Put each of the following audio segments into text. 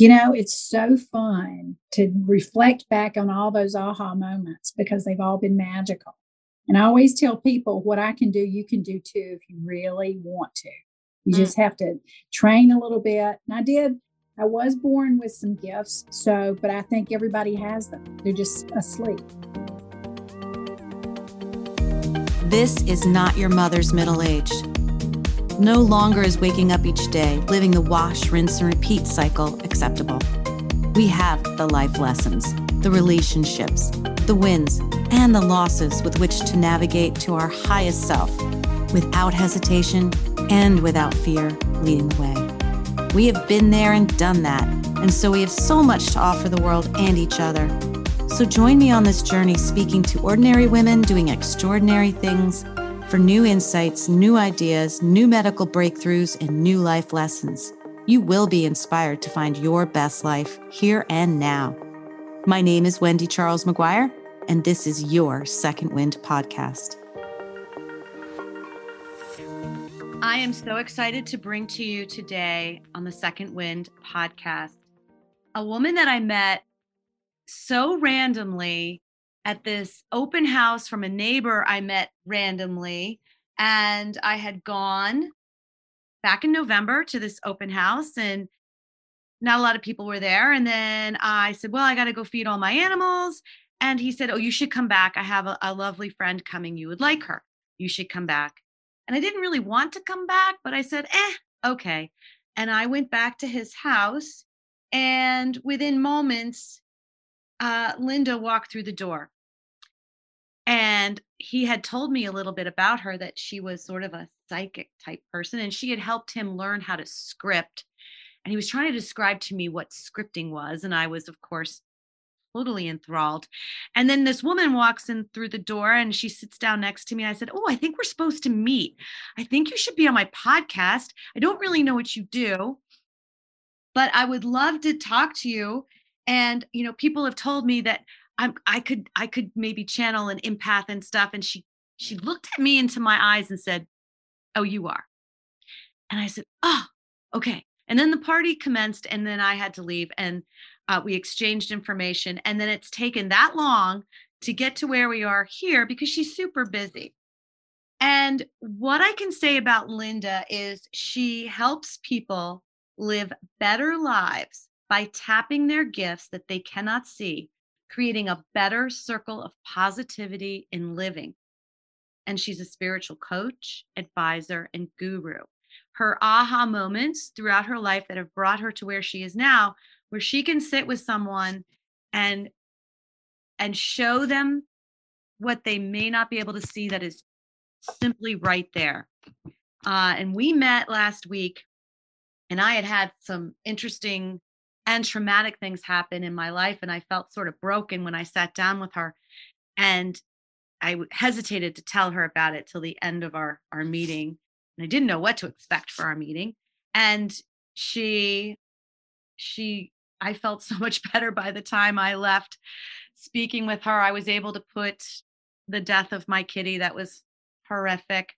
You know, it's so fun to reflect back on all those aha moments because they've all been magical. And I always tell people what I can do, you can do too if you really want to. You just have to train a little bit. And I was born with some gifts, but I think everybody has them. They're just asleep. This is not your mother's middle age. No longer is waking up each day, living the wash, rinse, and repeat cycle acceptable. We have the life lessons, the relationships, the wins, and the losses with which to navigate to our highest self without hesitation and without fear leading the way. We have been there and done that, and so we have so much to offer the world and each other. So join me on this journey speaking to ordinary women doing extraordinary things, for new insights, new ideas, new medical breakthroughs, and new life lessons. You will be inspired to find your best life here and now. My name is Wendy Charles McGuire, and this is your Second Wind Podcast. I am so excited to bring to you today on the Second Wind Podcast, a woman that I met so randomly at this open house from a neighbor I met randomly. And I had gone back in November to this open house and not a lot of people were there. And then I said, well, I got to go feed all my animals. And he said, oh, you should come back. I have a lovely friend coming. You would like her. You should come back. And I didn't really want to come back, but I said, okay. And I went back to his house, and within moments, Linda walked through the door, and he had told me a little bit about her, that she was sort of a psychic type person, and she had helped him learn how to script. And he was trying to describe to me what scripting was. And I was, of course, totally enthralled. And then this woman walks in through the door, and she sits down next to me. And I said, oh, I think we're supposed to meet. I think you should be on my podcast. I don't really know what you do, but I would love to talk to you. And, you know, people have told me that I could maybe channel an empath and stuff. And she looked at me into my eyes and said, oh, you are. And I said, oh, okay. And then the party commenced, and then I had to leave, and we exchanged information. And then it's taken that long to get to where we are here because she's super busy. And what I can say about Linda is she helps people live better lives by tapping their gifts that they cannot see, creating a better circle of positivity in living. And she's a spiritual coach, advisor, and guru. Her aha moments throughout her life that have brought her to where she is now, where she can sit with someone and show them what they may not be able to see that is simply right there. And we met last week, and I had some interesting and traumatic things happen in my life. And I felt sort of broken when I sat down with her, and I hesitated to tell her about it till the end of our meeting. And I didn't know what to expect for our meeting. And I felt so much better by the time I left speaking with her. I was able to put the death of my kitty, that was horrific,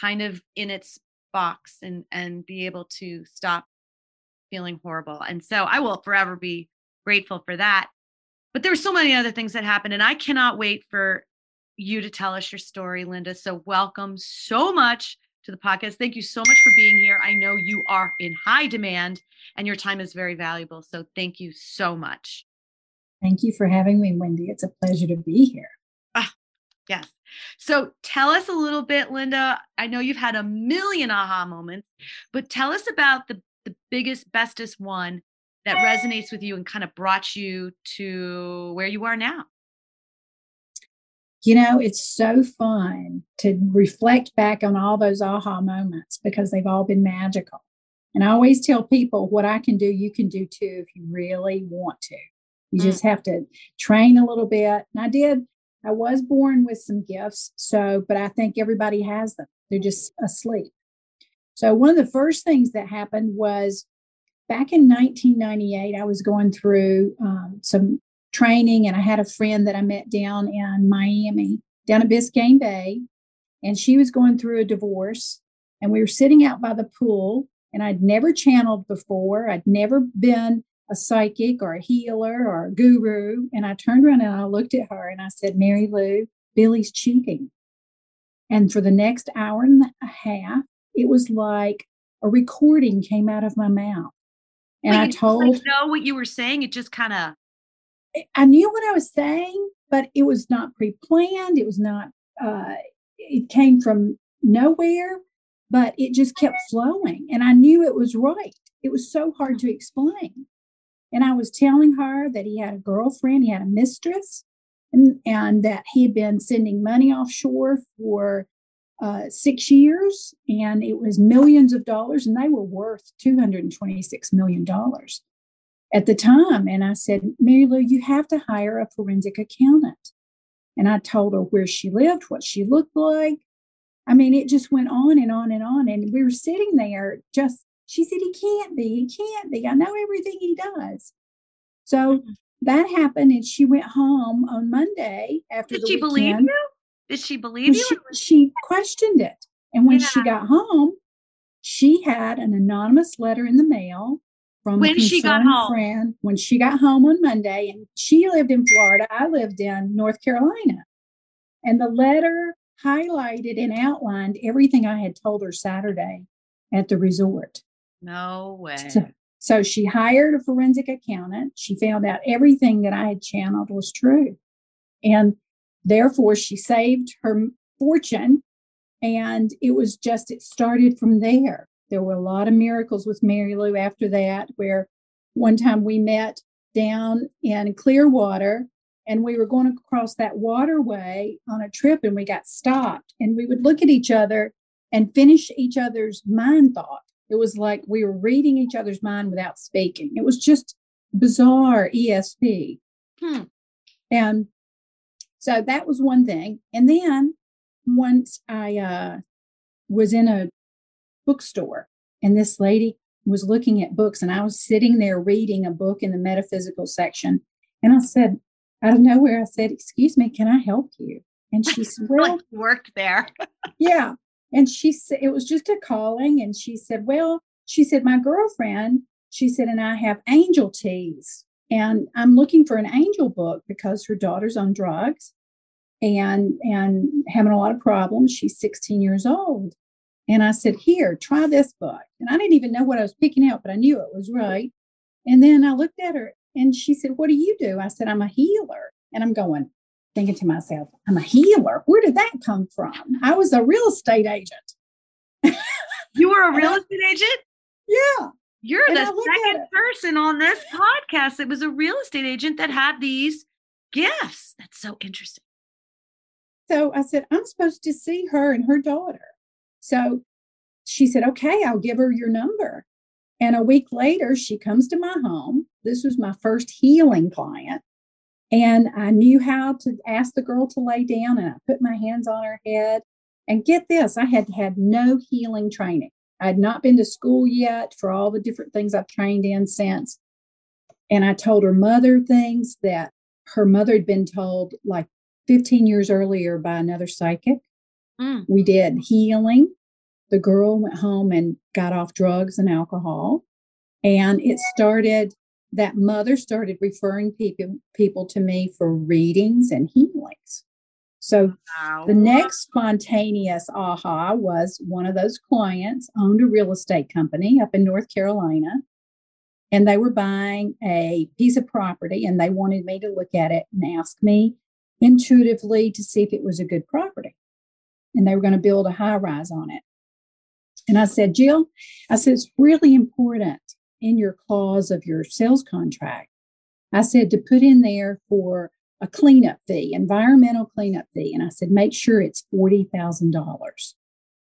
kind of in its box, and be able to stop feeling horrible. And so I will forever be grateful for that. But there were so many other things that happened, and I cannot wait for you to tell us your story, Linda. So welcome so much to the podcast. Thank you so much for being here. I know you are in high demand, and your time is very valuable. So thank you so much. Thank you for having me, Wendy. It's a pleasure to be here. Yes. So tell us a little bit, Linda. I know you've had a million aha moments, but tell us about the biggest, bestest one that resonates with you and kind of brought you to where you are now. You know, it's so fun to reflect back on all those aha moments because they've all been magical. And I always tell people what I can do, you can do too if you really want to. You just have to train a little bit. And I was born with some gifts, but I think everybody has them. They're just asleep. So one of the first things that happened was back in 1998, I was going through some training, and I had a friend that I met down in Miami, down at Biscayne Bay, and she was going through a divorce, and we were sitting out by the pool, and I'd never channeled before. I'd never been a psychic or a healer or a guru. And I turned around and I looked at her and I said, Mary Lou, Billy's cheating. And for the next hour and a half, it was like a recording came out of my mouth. And wait, I told, you know what you were saying? It just kind of. I knew what I was saying, but it was not pre-planned. It was not, it came from nowhere, but it just kept flowing. And I knew it was right. It was so hard to explain. And I was telling her that he had a girlfriend, he had a mistress, and that he had been sending money offshore for 6 years, and it was millions of dollars, and they were worth $226 million at the time. And I said, Mary Lou, you have to hire a forensic accountant. And I told her where she lived, what she looked like. I mean, it just went on and on and on. And we were sitting there just, she said, he can't be. I know everything he does. So that happened, and she went home on Monday after the weekend. Did she believe you? She questioned it. And when she got home, she had an anonymous letter in the mail from a friend. When she got home on Monday, and she lived in Florida, I lived in North Carolina. And the letter highlighted and outlined everything I had told her Saturday at the resort. No way. So she hired a forensic accountant. She found out everything that I had channeled was true. And therefore, she saved her fortune. And it was just, it started from there. There were a lot of miracles with Mary Lou after that, where one time we met down in Clearwater, and we were going across that waterway on a trip, and we got stopped, and we would look at each other and finish each other's mind thought. It was like we were reading each other's mind without speaking. It was just bizarre ESP. And so that was one thing. And then once I was in a bookstore, and this lady was looking at books, and I was sitting there reading a book in the metaphysical section. And I said, out of nowhere, I said, excuse me, can I help you? And she said, well, like worked there. Yeah. And she said, it was just a calling. And she said, well, she said, my girlfriend, she said, and I have angel teas. And I'm looking for an angel book because her daughter's on drugs and having a lot of problems. She's 16 years old. And I said, here, try this book. And I didn't even know what I was picking out, but I knew it was right. And then I looked at her and she said, what do you do? I said, I'm a healer. And I'm going, thinking to myself, I'm a healer. Where did that come from? I was a real estate agent. You were a real estate agent? Yeah. You're the second person on this podcast that was a real estate agent that had these gifts. That's so interesting. So I said, I'm supposed to see her and her daughter. So she said, okay, I'll give her your number. And a week later, she comes to my home. This was my first healing client. And I knew how to ask the girl to lay down, and I put my hands on her head. And get this, I had had no healing training. I had not been to school yet for all the different things I've trained in since. And I told her mother things that her mother had been told like 15 years earlier by another psychic. We did healing. The girl went home and got off drugs and alcohol. And it started, that mother started referring people to me for readings and healings. So the next spontaneous aha was one of those clients owned a real estate company up in North Carolina, and they were buying a piece of property, and they wanted me to look at it and ask me intuitively to see if it was a good property. And they were going to build a high rise on it. And I said, Jill, I said, it's really important in your clause of your sales contract, I said, to put in there for a cleanup fee, environmental cleanup fee. And I said, make sure it's $40,000.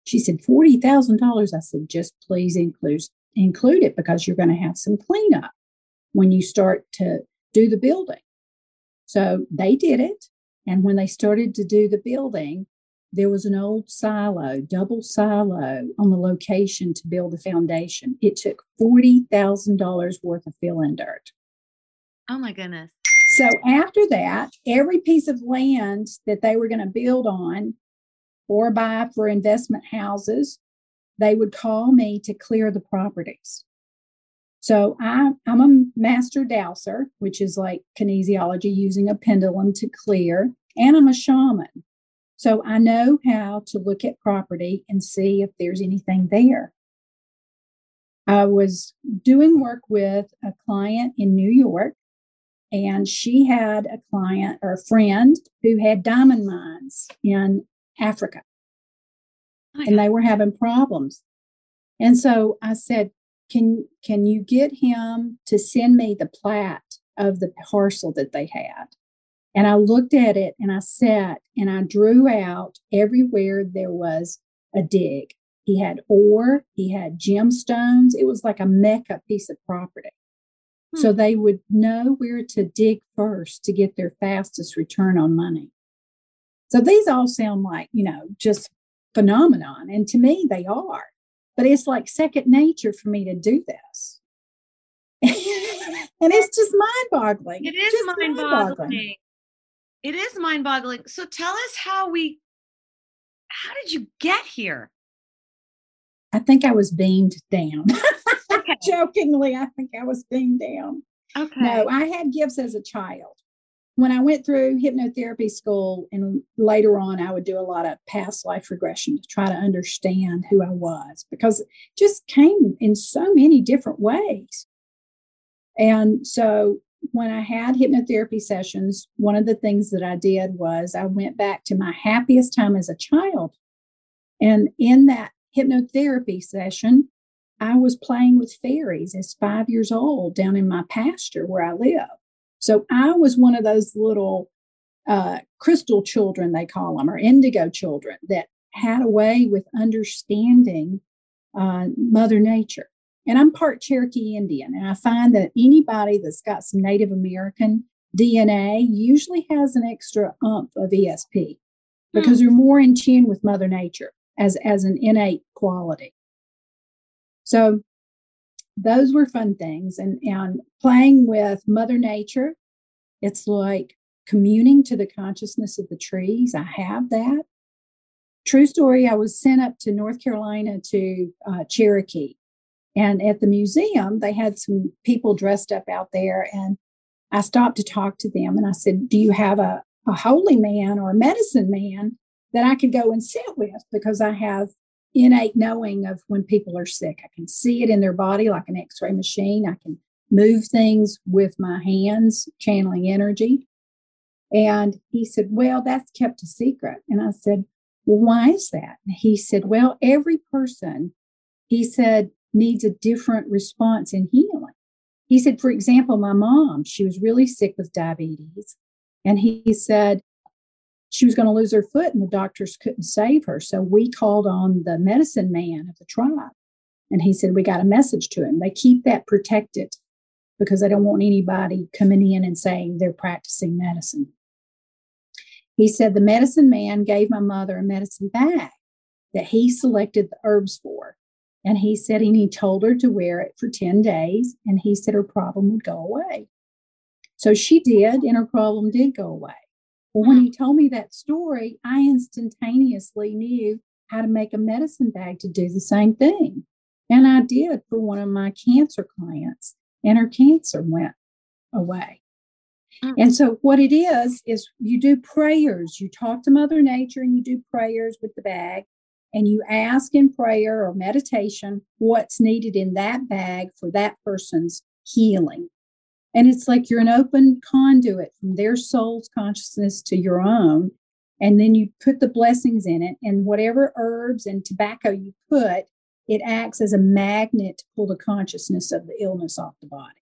She said, $40,000? I said, just please include it, because you're going to have some cleanup when you start to do the building. So they did it. And when they started to do the building, there was an old silo, double silo on the location to build the foundation. It took $40,000 worth of fill-in dirt. Oh my goodness. So after that, every piece of land that they were going to build on or buy for investment houses, they would call me to clear the properties. So I'm a master dowser, which is like kinesiology, using a pendulum to clear, and I'm a shaman. So I know how to look at property and see if there's anything there. I was doing work with a client in New York, and she had a client or a friend who had diamond mines in Africa, and they were having problems. And so I said, can you get him to send me the plat of the parcel that they had? And I looked at it and I sat and I drew out everywhere there was a dig. He had ore, he had gemstones. It was like a mecca piece of property. Hmm. So they would know where to dig first to get their fastest return on money. So these all sound like, you know, just phenomenon. And to me, they are. But it's like second nature for me to do this. And it's just mind-boggling. It is mind-boggling. It is mind-boggling. So tell us how did you get here? I think I was beamed down. Okay. Jokingly, I think I was beamed down. Okay. No, I had gifts as a child. When I went through hypnotherapy school, and later on, I would do a lot of past life regression to try to understand who I was, because it just came in so many different ways. And so when I had hypnotherapy sessions, one of the things that I did was I went back to my happiest time as a child. And in that hypnotherapy session, I was playing with fairies as 5 years old down in my pasture where I live. So I was one of those little crystal children, they call them, or indigo children, that had a way with understanding Mother Nature. And I'm part Cherokee Indian. And I find that anybody that's got some Native American DNA usually has an extra oomph of ESP because they're more in tune with Mother Nature as an innate quality. So those were fun things. And playing with Mother Nature, it's like communing to the consciousness of the trees. I have that. True story, I was sent up to North Carolina to Cherokee. And at the museum, they had some people dressed up out there. And I stopped to talk to them. And I said, do you have a holy man or a medicine man that I could go and sit with? Because I have innate knowing of when people are sick. I can see it in their body like an X-ray machine. I can move things with my hands, channeling energy. And he said, well, that's kept a secret. And I said, well, why is that? And he said, well, every person, he said, needs a different response in healing. He said, for example, my mom, she was really sick with diabetes. And he said, she was going to lose her foot and the doctors couldn't save her. So we called on the medicine man of the tribe. And he said, we got a message to him. They keep that protected because they don't want anybody coming in and saying they're practicing medicine. He said, the medicine man gave my mother a medicine bag that he selected the herbs for. And he said, and he told her to wear it for 10 days. And he said her problem would go away. So she did, and her problem did go away. Well, when he told me that story, I instantaneously knew how to make a medicine bag to do the same thing. And I did for one of my cancer clients, and her cancer went away. And so what it is you do prayers. You talk to Mother Nature and you do prayers with the bag, and you ask in prayer or meditation what's needed in that bag for that person's healing. And it's like you're an open conduit from their soul's consciousness to your own. And then you put the blessings in it. And whatever herbs and tobacco you put, it acts as a magnet to pull the consciousness of the illness off the body.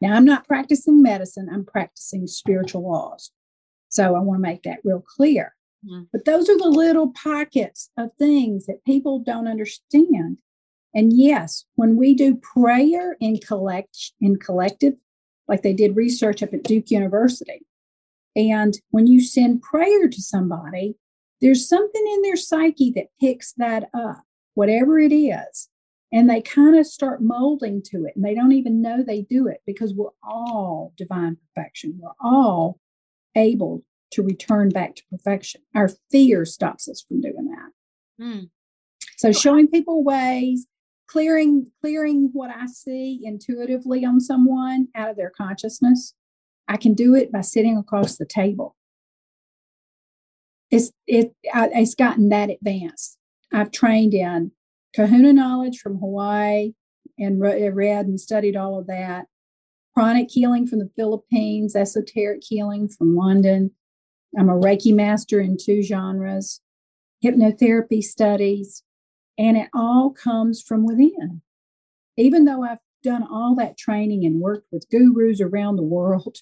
Now, I'm not practicing medicine. I'm practicing spiritual laws. So I want to make that real clear. Yeah. But those are the little pockets of things that people don't understand. And yes, when we do prayer in collective, like they did research up at Duke University. And when you send prayer to somebody, there's something in their psyche that picks that up, whatever it is. And they kind of start molding to it. And they don't even know they do it because we're all divine perfection. We're all able to return back to perfection. Our fear stops us from doing that. Mm. So showing people ways, clearing what I see intuitively on someone out of their consciousness. I can do it by sitting across the table. It's gotten that advanced. I've trained in Kahuna knowledge from Hawaii and read and studied all of that. Pranic healing from the Philippines, esoteric healing from London. I'm a Reiki master in 2 genres, hypnotherapy studies, and it all comes from within. Even though I've done all that training and worked with gurus around the world,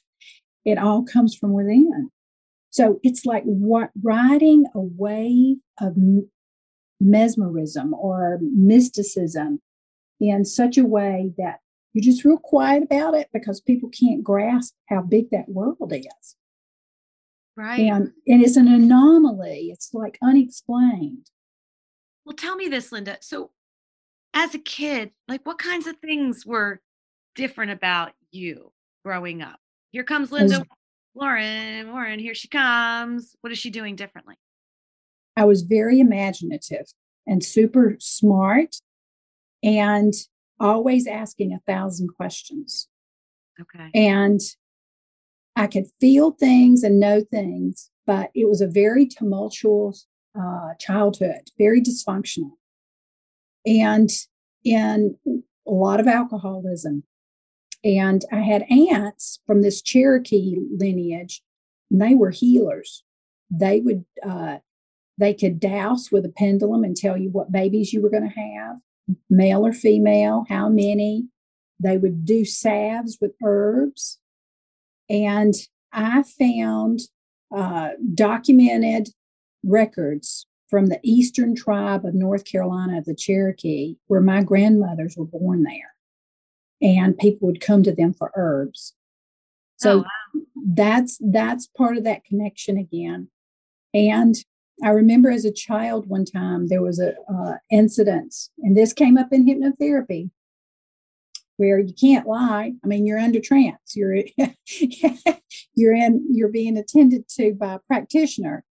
it all comes from within. So it's like riding a wave of mesmerism or mysticism in such a way that you're just real quiet about it because people can't grasp how big that world is. Right. And it's an anomaly. It's like unexplained. Well, tell me this, Linda. So as a kid, like what kinds of things were different about you growing up? Here comes Linda, Lauren, here she comes. What is she doing differently? I was very imaginative and super smart and always asking 1,000 questions. Okay. And I could feel things and know things, but it was a very tumultuous childhood, very dysfunctional. And in a lot of alcoholism. And I had aunts from this Cherokee lineage, and they were healers. They would, they could douse with a pendulum and tell you what babies you were going to have, male or female, how many. They would do salves with herbs. And I found documented records from the Eastern tribe of North Carolina, the Cherokee, where my grandmothers were born there. And people would come to them for herbs. So that's part of that connection again. And I remember as a child one time, there was an incident, and this came up in hypnotherapy, where you can't lie. I mean, you're under trance. You're being attended to by a practitioner.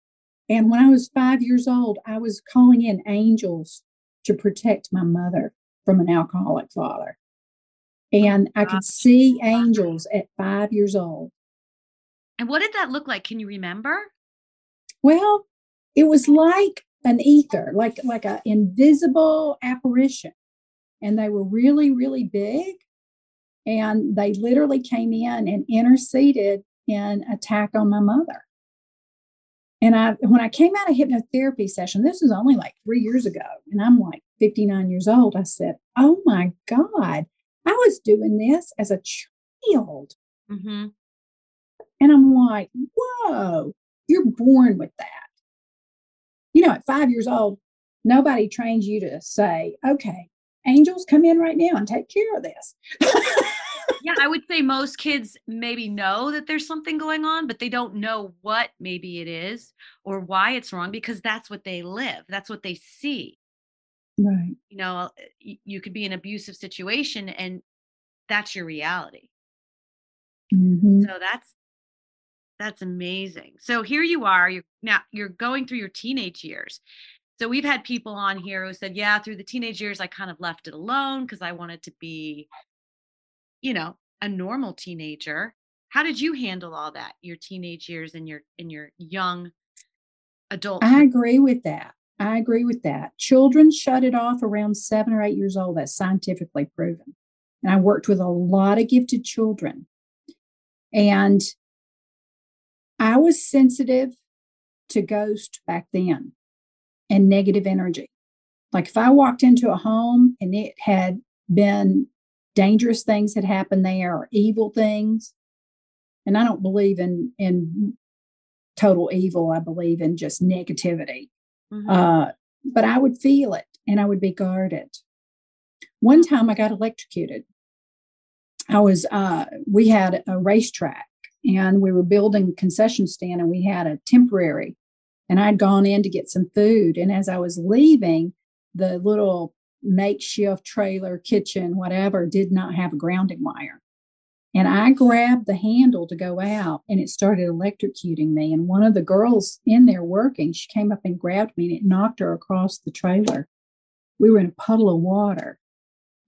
And when I was 5 years old, I was calling in angels to protect my mother from an alcoholic father. And I could see angels at 5 years old. And what did that look like? Can you remember? Well, it was like an ether, like an invisible apparition. And they were really, really big. And they literally came in and interceded in attack on my mother. And when I came out of hypnotherapy session, this was only like 3 years ago, and I'm like 59 years old, I said, oh my God, I was doing this as a child. Mm-hmm. And I'm like, whoa, you're born with that. You know, at 5 years old, nobody trains you to say, okay, angels come in right now and take care of this. Yeah, I would say most kids maybe know that there's something going on, but they don't know what maybe it is or why it's wrong, because that's what they live. That's what they see. Right. You know, you could be in an abusive situation and that's your reality. Mm-hmm. So that's amazing. So here you are, you're going through your teenage years. So we've had people on here who said, yeah, through the teenage years, I kind of left it alone because I wanted to be, you know, a normal teenager. How did you handle all that, your teenage years and your young adult? I agree with that. Children shut it off around 7 or 8 years old. That's scientifically proven. And I worked with a lot of gifted children. And I was sensitive to ghosts back then and negative energy. Like if I walked into a home and it had been dangerous things had happened there or evil things. And I don't believe in total evil. I believe in just negativity. Mm-hmm. But I would feel it and I would be guarded. One time I got electrocuted. We had a racetrack and we were building a concession stand and we had a temporary. And I'd gone in to get some food. And as I was leaving, the little makeshift trailer, kitchen, whatever, did not have a grounding wire. And I grabbed the handle to go out and it started electrocuting me. And one of the girls in there working, she came up and grabbed me and it knocked her across the trailer. We were in a puddle of water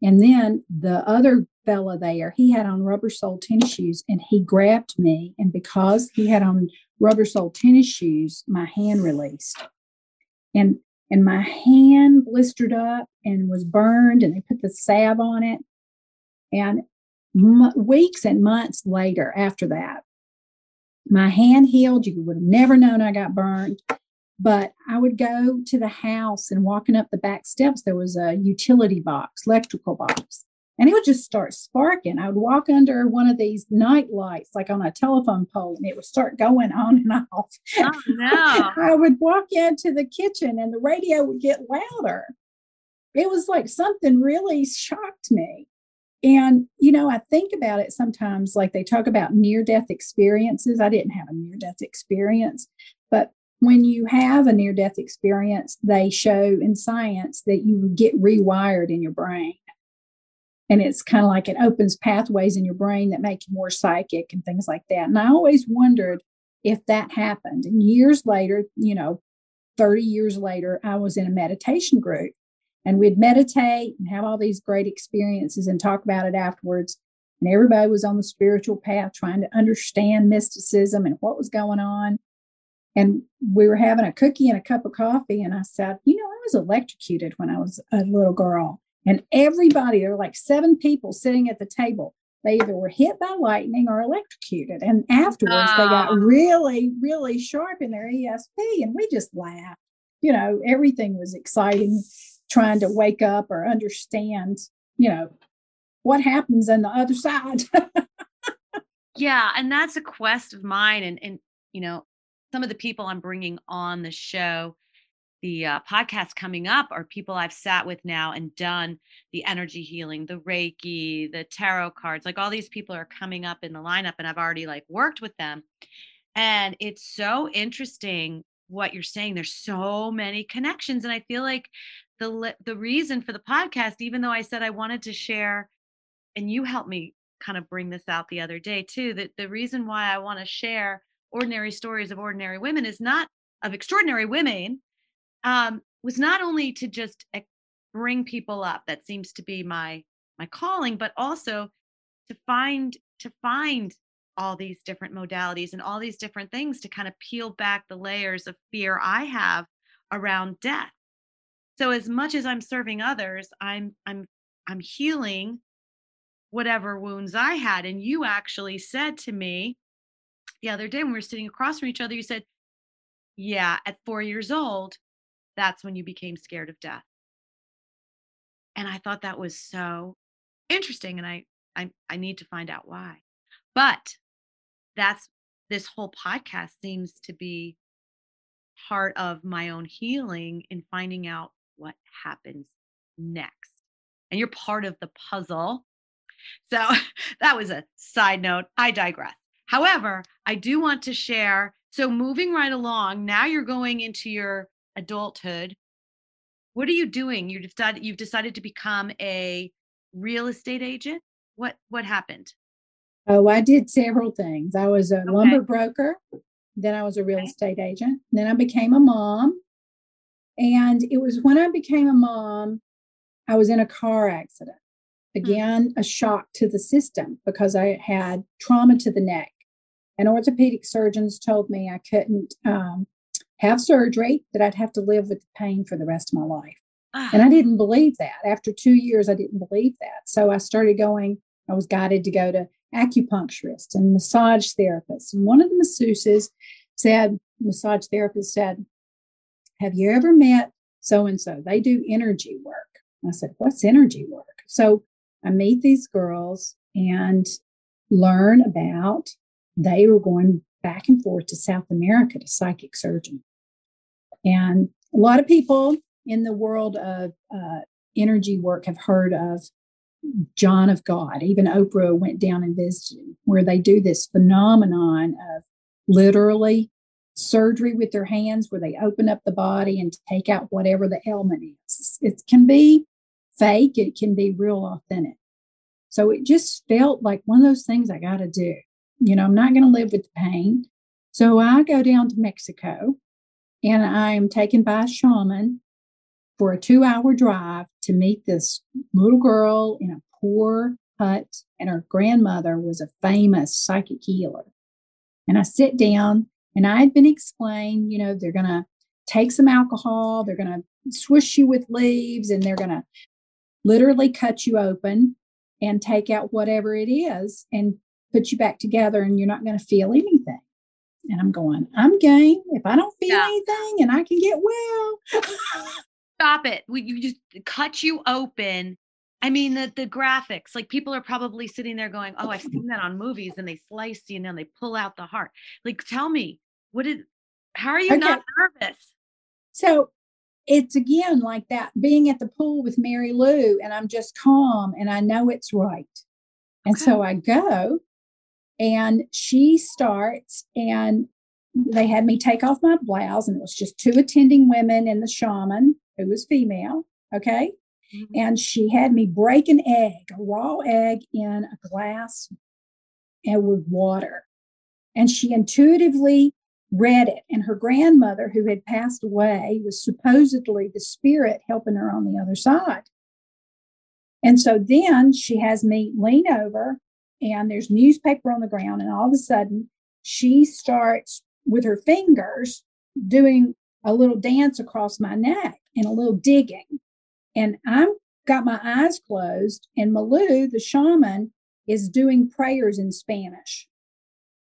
And then the other fella there, he had on rubber-soled tennis shoes, and he grabbed me. And because he had on rubber-soled tennis shoes, my hand released. And my hand blistered up and was burned, and they put the salve on it. And weeks and months later after that, my hand healed. You would have never known I got burned. But I would go to the house, and walking up the back steps, there was a utility box, electrical box, and it would just start sparking. I would walk under one of these night lights, like on a telephone pole, and it would start going on and off. Oh, no. I would walk into the kitchen, and the radio would get louder. It was like something really shocked me. And, you know, I think about it sometimes, like they talk about near-death experiences. I didn't have a near-death experience, but when you have a near-death experience, they show in science that you get rewired in your brain. And it's kind of like it opens pathways in your brain that make you more psychic and things like that. And I always wondered if that happened. And years later, you know, 30 years later, I was in a meditation group. And we'd meditate and have all these great experiences and talk about it afterwards. And everybody was on the spiritual path trying to understand mysticism and what was going on. And we were having a cookie and a cup of coffee. And I said, you know, I was electrocuted when I was a little girl. And everybody, there were like 7 people sitting at the table. They either were hit by lightning or electrocuted. And afterwards, they got really, really sharp in their ESP. And we just laughed. You know, everything was exciting, trying to wake up or understand, you know, what happens on the other side. Yeah. And that's a quest of mine. And, you know, some of the people I'm bringing on the show, the podcast coming up, are people I've sat with now and done the energy healing, the Reiki, the tarot cards, like all these people are coming up in the lineup, and I've already like worked with them. And it's so interesting what you're saying. There's so many connections. And I feel like the reason for the podcast, even though I said I wanted to share, and you helped me kind of bring this out the other day too, that the reason why I want to share ordinary stories of ordinary women is not of extraordinary women, was not only to just bring people up. That seems to be my calling, but also to find all these different modalities and all these different things to kind of peel back the layers of fear I have around death. So as much as I'm serving others, I'm healing whatever wounds I had. And you actually said to me the other day when we were sitting across from each other, you said, yeah, at 4 years old, that's when you became scared of death. And I thought that was so interesting. And I need to find out why. But this whole podcast seems to be part of my own healing in finding out what happens next. And you're part of the puzzle. So that was a side note. I digress. However, I do want to share. So moving right along, now you're going into your adulthood. What are you doing? You've decided to become a real estate agent. What happened? Oh, I did several things. I was a lumber broker. Then I was a real estate agent. Then I became a mom. And it was when I became a mom, I was in a car accident. Again, a shock to the system because I had trauma to the neck. And orthopedic surgeons told me I couldn't have surgery, that I'd have to live with the pain for the rest of my life. And I didn't believe that. After 2 years, I didn't believe that. So I was guided to go to acupuncturists and massage therapists. And one of the masseuses said, massage therapist said, have you ever met so-and-so? They do energy work. And I said, what's energy work? So I meet these girls and learn about, they were going back and forth to South America to psychic surgeon. And a lot of people in the world of energy work have heard of John of God. Even Oprah went down and visited him, where they do this phenomenon of literally surgery with their hands, where they open up the body and take out whatever the ailment is. It can be fake. It can be real authentic. So it just felt like one of those things I got to do. You know, I'm not going to live with the pain. So I go down to Mexico and I am taken by a shaman for a 2-hour drive to meet this little girl in a poor hut, and her grandmother was a famous psychic healer. And I sit down, and I had been explained, you know, they're going to take some alcohol, they're going to swish you with leaves, and they're going to literally cut you open and take out whatever it is and put you back together, and you're not going to feel anything. And I'm going, I'm game. If I don't feel anything and I can get well. Stop it. You just cut you open. I mean, the graphics, like people are probably sitting there going, oh, I've seen that on movies, and they slice you and then they pull out the heart. Like, tell me, how are you not nervous? So it's again, like that being at the pool with Mary Lou, and I'm just calm and I know it's right. And so I go, and she starts, and they had me take off my blouse, and it was just 2 attending women and the shaman, who was female. Okay. Mm-hmm. And she had me break an egg, a raw egg, in a glass and with water. And she intuitively read it. And her grandmother, who had passed away, was supposedly the spirit helping her on the other side. And so then she has me lean over, and there's newspaper on the ground. And all of a sudden, she starts with her fingers doing a little dance across my neck and a little digging. And I've got my eyes closed, and Malou, the shaman, is doing prayers in Spanish.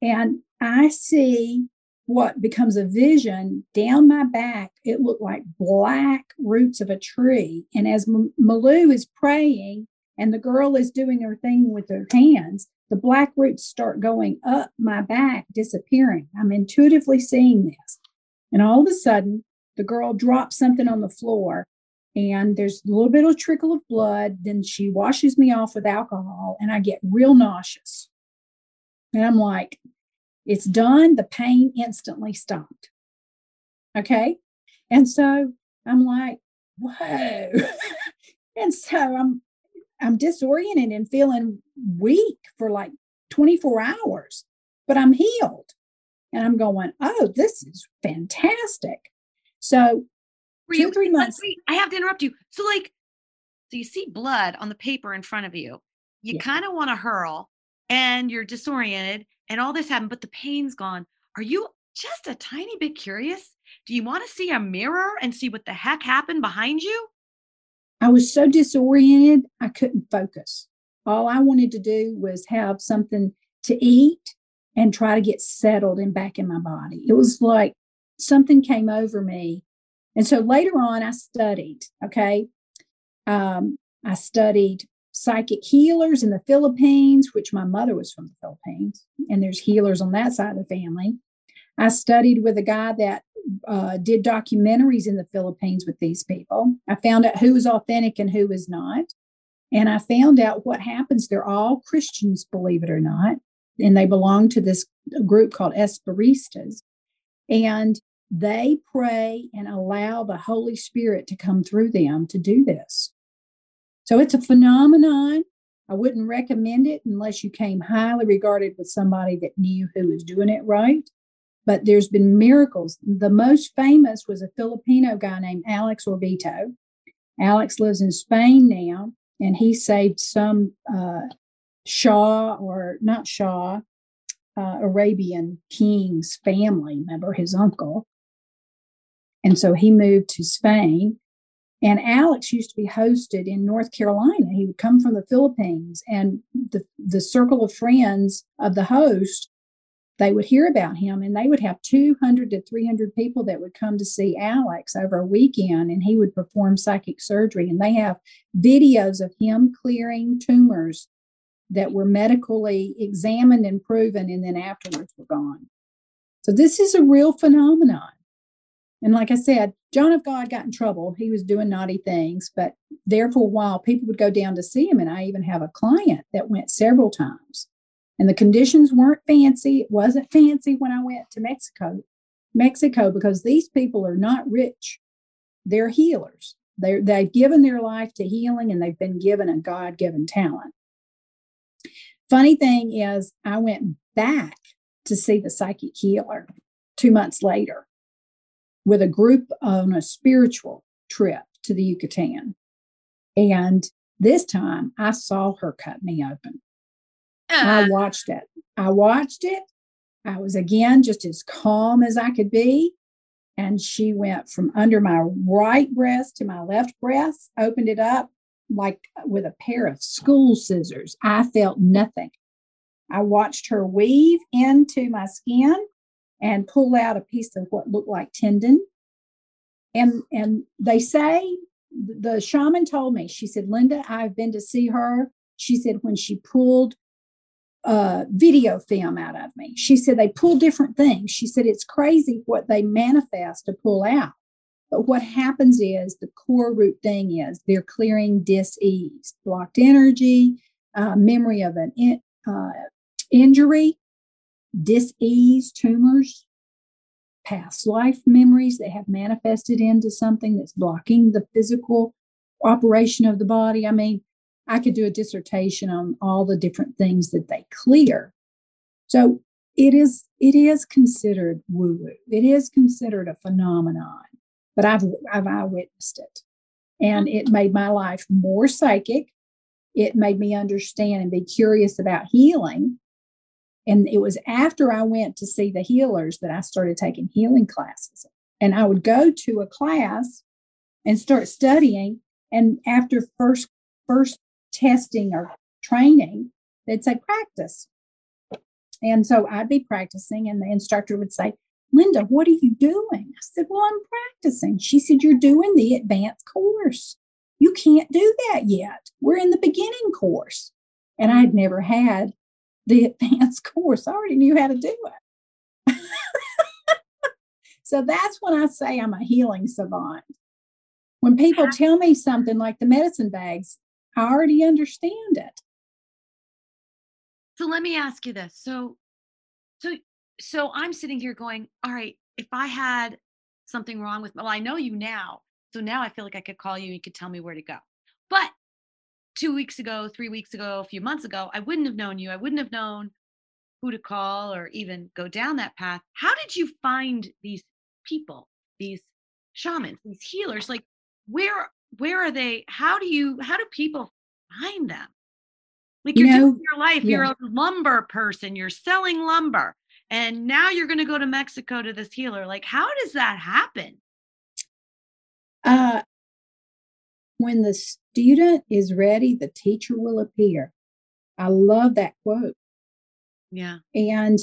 And I see what becomes a vision down my back. It looked like black roots of a tree. And as Malou is praying and the girl is doing her thing with her hands, the black roots start going up my back, disappearing. I'm intuitively seeing this. And all of a sudden, the girl drops something on the floor, and there's a little bit of trickle of blood. Then she washes me off with alcohol, and I get real nauseous. And I'm like, it's done. The pain instantly stopped. Okay. And so I'm like, whoa. And so I'm disoriented and feeling weak for like 24 hours, but I'm healed. And I'm going, oh, this is fantastic. So 2-3 months. Wait, I have to interrupt you. So you see blood on the paper in front of you. You kind of want to hurl, and you're disoriented, and all this happened, but the pain's gone. Are you just a tiny bit curious? Do you want to see a mirror and see what the heck happened behind you? I was so disoriented, I couldn't focus. All I wanted to do was have something to eat and try to get settled and back in my body. It was like something came over me. And so later on, I studied, I studied psychic healers in the Philippines, which my mother was from the Philippines, and there's healers on that side of the family. I studied with a guy that did documentaries in the Philippines with these people. I found out who was authentic and who was not. And I found out what happens. They're all Christians, believe it or not. And they belong to this group called Esperistas. And they pray and allow the Holy Spirit to come through them to do this. So it's a phenomenon. I wouldn't recommend it unless you came highly regarded with somebody that knew who was doing it right. But there's been miracles. The most famous was a Filipino guy named Alex Orbito. Alex lives in Spain now, and he saved some Arabian king's family member, his uncle. And so he moved to Spain. And Alex used to be hosted in North Carolina. He would come from the Philippines, and the circle of friends of the host, they would hear about him, and they would have 200 to 300 people that would come to see Alex over a weekend, and he would perform psychic surgery. And they have videos of him clearing tumors that were medically examined and proven, and then afterwards were gone. So this is a real phenomenon. And like I said, John of God got in trouble. He was doing naughty things, but there for a while, people would go down to see him. And I even have a client that went several times. And the conditions weren't fancy. It wasn't fancy when I went to Mexico, because these people are not rich. They're healers. They've given their life to healing, and they've been given a God-given talent. Funny thing is, I went back to see the psychic healer 2 months later with a group on a spiritual trip to the Yucatan. And this time I saw her cut me open. I watched it. I was, again, just as calm as I could be. And she went from under my right breast to my left breast, opened it up like with a pair of school scissors. I felt nothing. I watched her weave into my skin and pull out a piece of what looked like tendon. And they say, the shaman told me, she said, Linda, I've been to see her. She said, when she pulled video film out of me, she said, they pull different things. She said, it's crazy what they manifest to pull out. But what happens is, the core root thing is, they're clearing dis-ease, blocked energy, memory of an injury, dis-ease, tumors, past life memories that have manifested into something that's blocking the physical operation of the body. I mean, I could do a dissertation on all the different things that they clear. So it is considered woo-woo. It is considered a phenomenon, but I've eyewitnessed it. And it made my life more psychic. It made me understand and be curious about healing. And it was after I went to see the healers that I started taking healing classes. And I would go to a class and start studying. And after first testing or training, they'd say, practice. And so I'd be practicing, and the instructor would say, Linda, what are you doing? I said, well, I'm practicing. She said, you're doing the advanced course. You can't do that yet. We're in the beginning course. And I'd never had the advanced course. I already knew how to do it. So that's when I say I'm a healing savant. When people tell me something like the medicine bags, I already understand it. So let me ask you this. So I'm sitting here going, all right, if I had something wrong with, well, I know you now. So now I feel like I could call you and you could tell me where to go. But 2 weeks ago, 3 weeks ago, a few months ago, I wouldn't have known you. I wouldn't have known who to call or even go down that path. How did you find these people, these shamans, these healers? Like, where are they? How do people find them? Like, you're doing your life. Yeah. You're a lumber person. You're selling lumber. And now you're going to go to Mexico to this healer. Like, how does that happen? When the student is ready, the teacher will appear. I love that quote. Yeah. And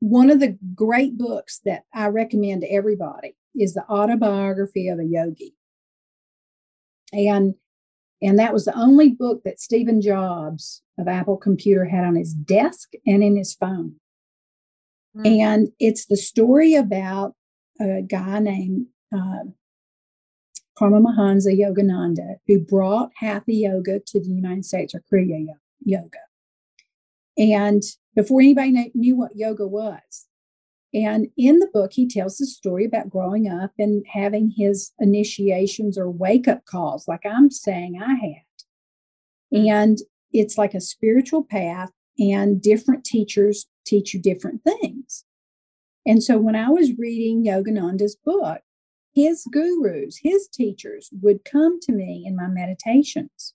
one of the great books that I recommend to everybody is The Autobiography of a Yogi. And that was the only book that Steve Jobs of Apple Computer had on his desk and in his phone. Mm-hmm. And it's the story about a guy named Paramahansa Yogananda, who brought Hatha Yoga to the United States, or Kriya Yoga. And before anybody knew what yoga was. And in the book, he tells the story about growing up and having his initiations or wake-up calls, like I'm saying I had. And it's like a spiritual path, and different teachers teach you different things. And so when I was reading Yogananda's book, his gurus, his teachers would come to me in my meditations.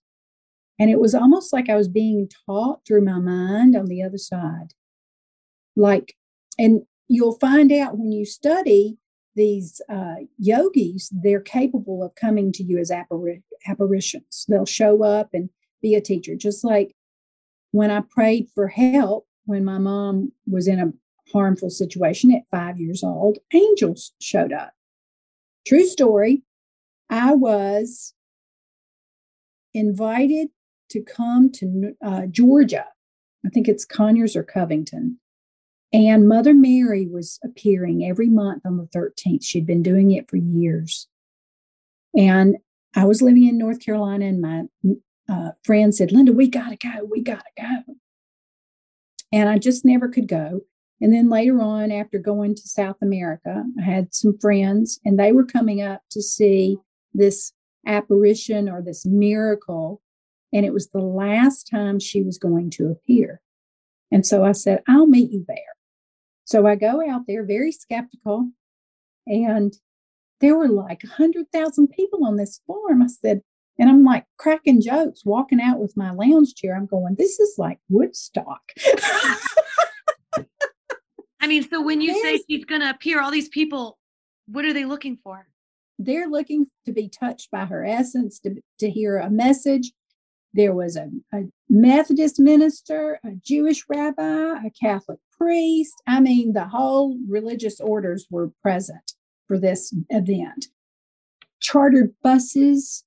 And it was almost like I was being taught through my mind on the other side. Like, and you'll find out when you study these yogis, they're capable of coming to you as apparitions. They'll show up and be a teacher. Just like when I prayed for help, when my mom was in a harmful situation at 5 years old, angels showed up. True story, I was invited to come to Georgia. I think it's Conyers or Covington. And Mother Mary was appearing every month on the 13th. She'd been doing it for years. And I was living in North Carolina, and my friend said, Linda, we got to go. And I just never could go. And then later on, after going to South America, I had some friends, and they were coming up to see this apparition or this miracle. And it was the last time she was going to appear. And so I said, I'll meet you there. So I go out there very skeptical. And there were like 100,000 people on this farm. I said, and I'm like cracking jokes, walking out with my lounge chair. I'm going, this is like Woodstock. I mean, so when you say she's going to appear, all these people, what are they looking for? They're looking to be touched by her essence, to hear a message. There was a Methodist minister, a Jewish rabbi, a Catholic priest. I mean, the whole religious orders were present for this event. Chartered buses,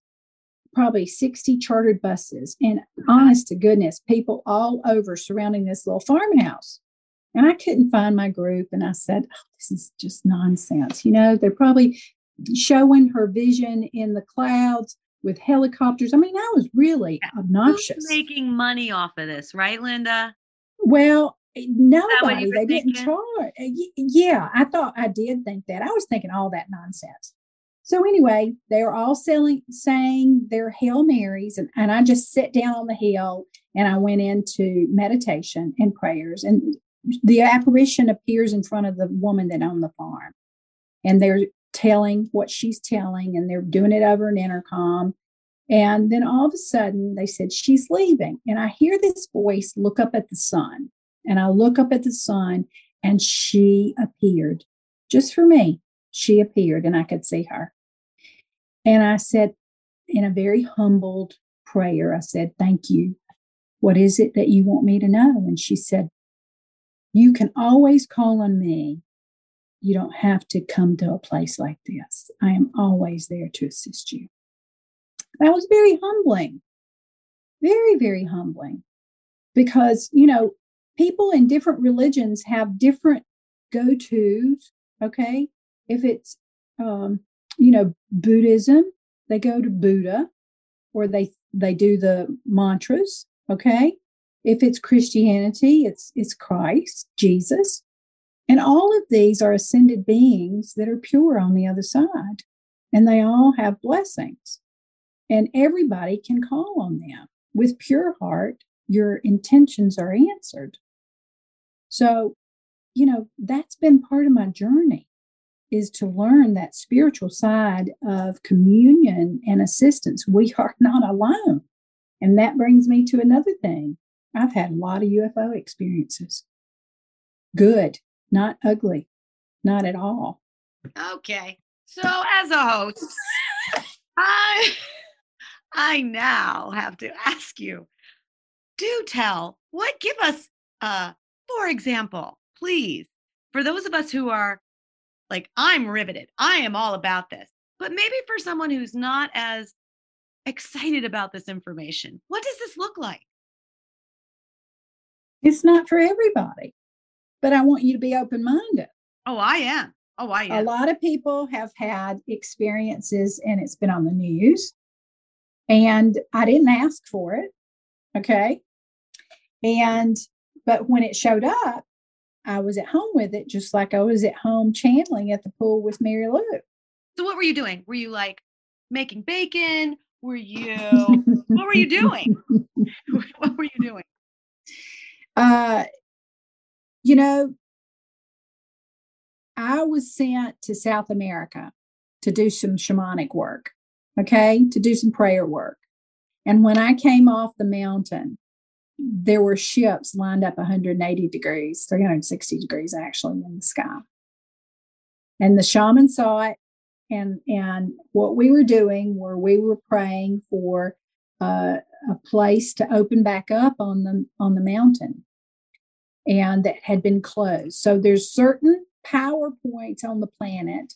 probably 60 chartered buses. And honest to goodness, people all over surrounding this little farmhouse. And I couldn't find my group. And I said, oh, this is just nonsense. You know, they're probably showing her vision in the clouds with helicopters. I mean, I was really obnoxious. Who's making money off of this, right, Linda? Well, nobody. They didn't charge. Yeah, I thought I did think that. I was thinking all that nonsense. So anyway, they were all saying their Hail Marys. And I just sat down on the hill and I went into meditation and prayers. And the apparition appears in front of the woman that owned the farm. And they're telling what she's telling, and they're doing it over an intercom. And then all of a sudden they said, she's leaving. And I hear this voice, look up at the sun. And I look up at the sun, and she appeared. Just for me, she appeared, and I could see her. And I said, in a very humbled prayer, I said, thank you. What is it that you want me to know? And she said, you can always call on me. You don't have to come to a place like this. I am always there to assist you. That was very humbling. Very, very humbling. Because, you know, people in different religions have different go-tos, okay? If it's, you know, Buddhism, they go to Buddha, or they do the mantras, okay? If it's Christianity, it's Christ, Jesus. And all of these are ascended beings that are pure on the other side, and they all have blessings, and everybody can call on them with pure heart. Your intentions are answered. So, you know, that's been part of my journey, is to learn that spiritual side of communion and assistance. We are not alone. And that brings me to another thing. I've had a lot of UFO experiences. Good. Not ugly. Not at all. Okay. So as a host, I now have to ask you, do tell, what, give us, for example, please, for those of us who are like, I'm riveted. I am all about this. But maybe for someone who's not as excited about this information, what does this look like? It's not for everybody. But I want you to be open-minded. Oh, I am. Oh, I am. A lot of people have had experiences, and it's been on the news. And I didn't ask for it, okay? But when it showed up, I was at home with it, just like I was at home channeling at the pool with Mary Lou. So what were you doing? Were you, like, making bacon? Were you, what were you doing? What were you doing? You know, I was sent to South America to do some shamanic work, okay, to do some prayer work. And when I came off the mountain, there were ships lined up 180 degrees, 360 degrees actually in the sky. And the shaman saw it. And what we were doing were we were praying for a place to open back up on the mountain. And that had been closed. So there's certain power points on the planet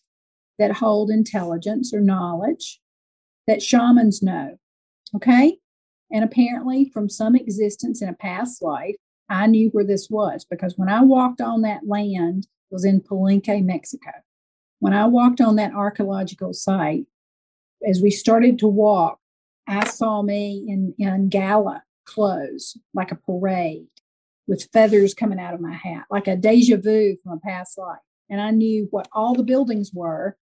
that hold intelligence or knowledge that shamans know, okay? And apparently from some existence in a past life, I knew where this was, because when I walked on that land, it was in Palenque, Mexico. When I walked on that archaeological site, as we started to walk, I saw me in gala clothes, like a parade, with feathers coming out of my hat, like a deja vu from a past life. And I knew what all the buildings were,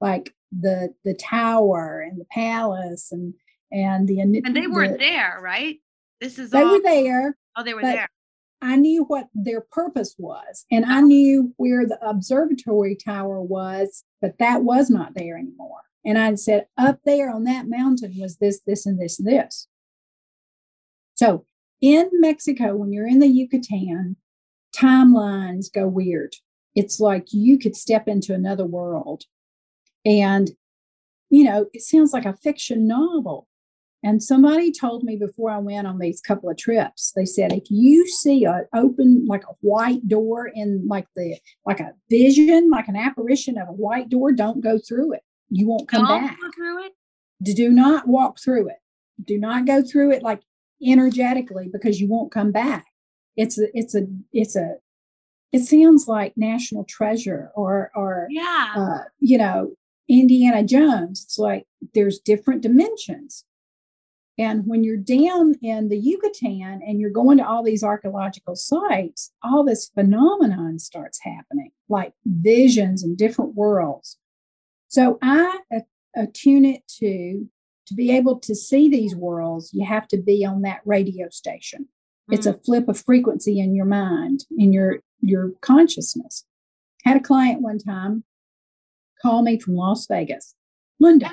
like the tower and the palace and the... And they weren't there, right? They were there. Oh, they were there. I knew what their purpose was, and I knew where the observatory tower was, but that was not there anymore. And I said, up there on that mountain was this, this, and this, and this. So in Mexico, when you're in the Yucatan, timelines go weird. It's like you could step into another world. And, you know, it sounds like a fiction novel. And somebody told me before I went on these couple of trips, they said, if you see an open, like a white door in like a vision, like an apparition of a white door, don't go through it. You won't come back. Don't go through it? Do not walk through it. Do not go through it like energetically, because you won't come back. It sounds like National Treasure or you know, Indiana Jones. It's like there's different dimensions. And when you're down in the Yucatan and you're going to all these archaeological sites, all this phenomenon starts happening, like visions and different worlds. So I attune it to be able to see these worlds, you have to be on that radio station. Mm-hmm. It's a flip of frequency in your mind, in your consciousness. I had a client one time call me from Las Vegas. Linda,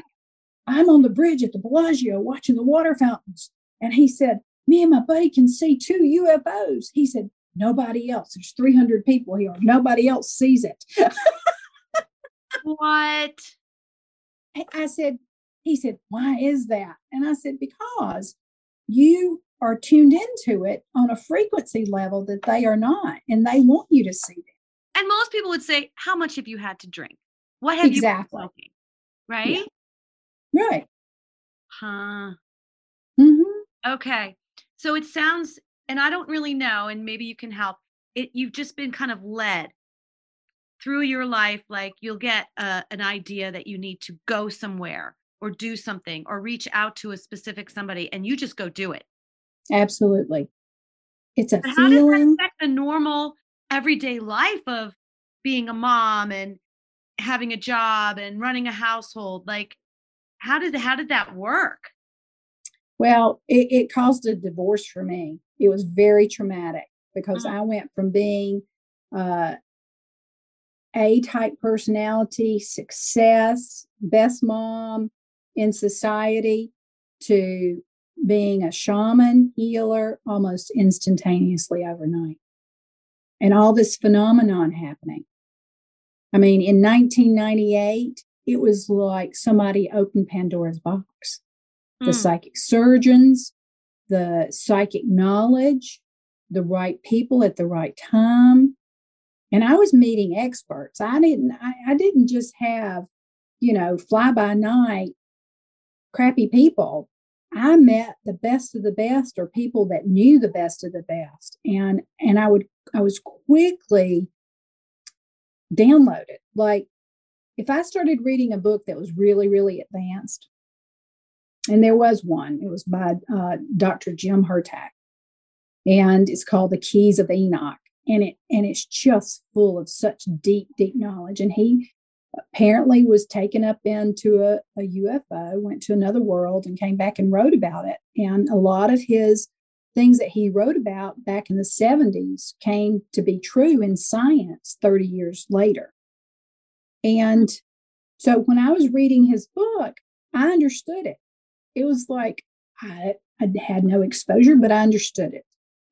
I'm on the bridge at the Bellagio watching the water fountains. And he said, me and my buddy can see two UFOs. He said, nobody else. There's 300 people here. Nobody else sees it. What? He said, why is that? And I said, because you are tuned into it on a frequency level that they are not, and they want you to see them. And most people would say, how much have you had to drink? What have you been smoking? Right? Yeah. Right. Huh. Mm-hmm. Okay. So it sounds, and I don't really know, and maybe you can help. You've just been kind of led through your life, like you'll get an idea that you need to go somewhere or do something or reach out to a specific somebody, and you just go do it. Absolutely. It's a feeling. How does that affect the normal everyday life of being a mom and having a job and running a household? Like, how did that work? Well, it caused a divorce for me. It was very traumatic because I went from being A-type personality, success, best mom in society, to being a shaman, healer, almost instantaneously overnight. And all this phenomenon happening. I mean, in 1998, it was like somebody opened Pandora's box. The psychic surgeons, the psychic knowledge, the right people at the right time. And I was meeting experts. I didn't just have, you know, fly by night, crappy people. I met the best of the best, or people that knew the best of the best. And I was quickly downloaded. Like, if I started reading a book that was really, really advanced, and there was one, it was by Dr. Jim Hertak, and it's called The Keys of Enoch. And it's just full of such deep, deep knowledge. And he apparently was taken up into a UFO, went to another world, and came back and wrote about it. And a lot of his things that he wrote about back in the 70s came to be true in science 30 years later. And so when I was reading his book, I understood it. It was like I had no exposure, but I understood it.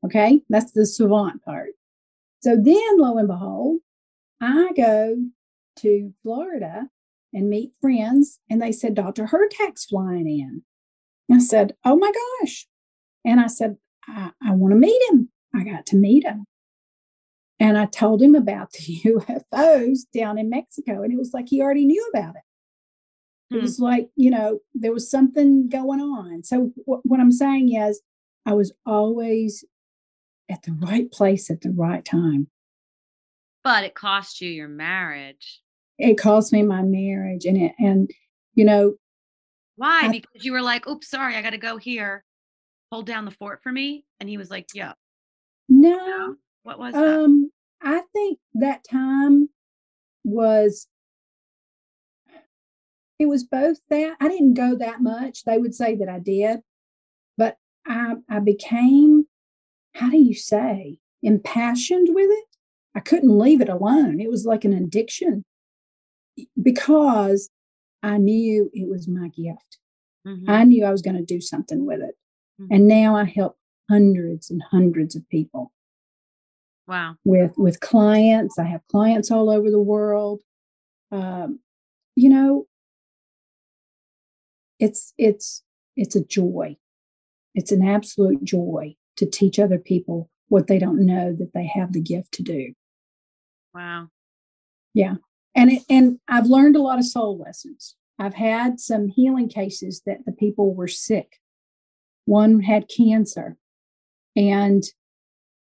Okay, that's the savant part. So then, lo and behold, I go to Florida and meet friends, and they said, Dr. Hertak's flying in. And I said, oh my gosh. And I said, I want to meet him. I got to meet him. And I told him about the UFOs down in Mexico, and it was like he already knew about it. It was like, you know, there was something going on. So what I'm saying is, I was always at the right place at the right time. But it cost you your marriage. It cost me my marriage. And you know. Why? Because you were like, oops, sorry, I got to go here. Hold down the fort for me. And he was like, yeah. No. What was that? I think that time was, it was both that. I didn't go that much. They would say that I did. But I became, how do you say, impassioned with it, I couldn't leave it alone. It was like an addiction because I knew it was my gift. Mm-hmm. I knew I was going to do something with it. Mm-hmm. And now I help hundreds and hundreds of people. Wow. With clients. I have clients all over the world. You know, it's a joy. It's an absolute joy to teach other people what they don't know that they have the gift to do. Wow. Yeah. And I've learned a lot of soul lessons. I've had some healing cases that the people were sick. One had cancer and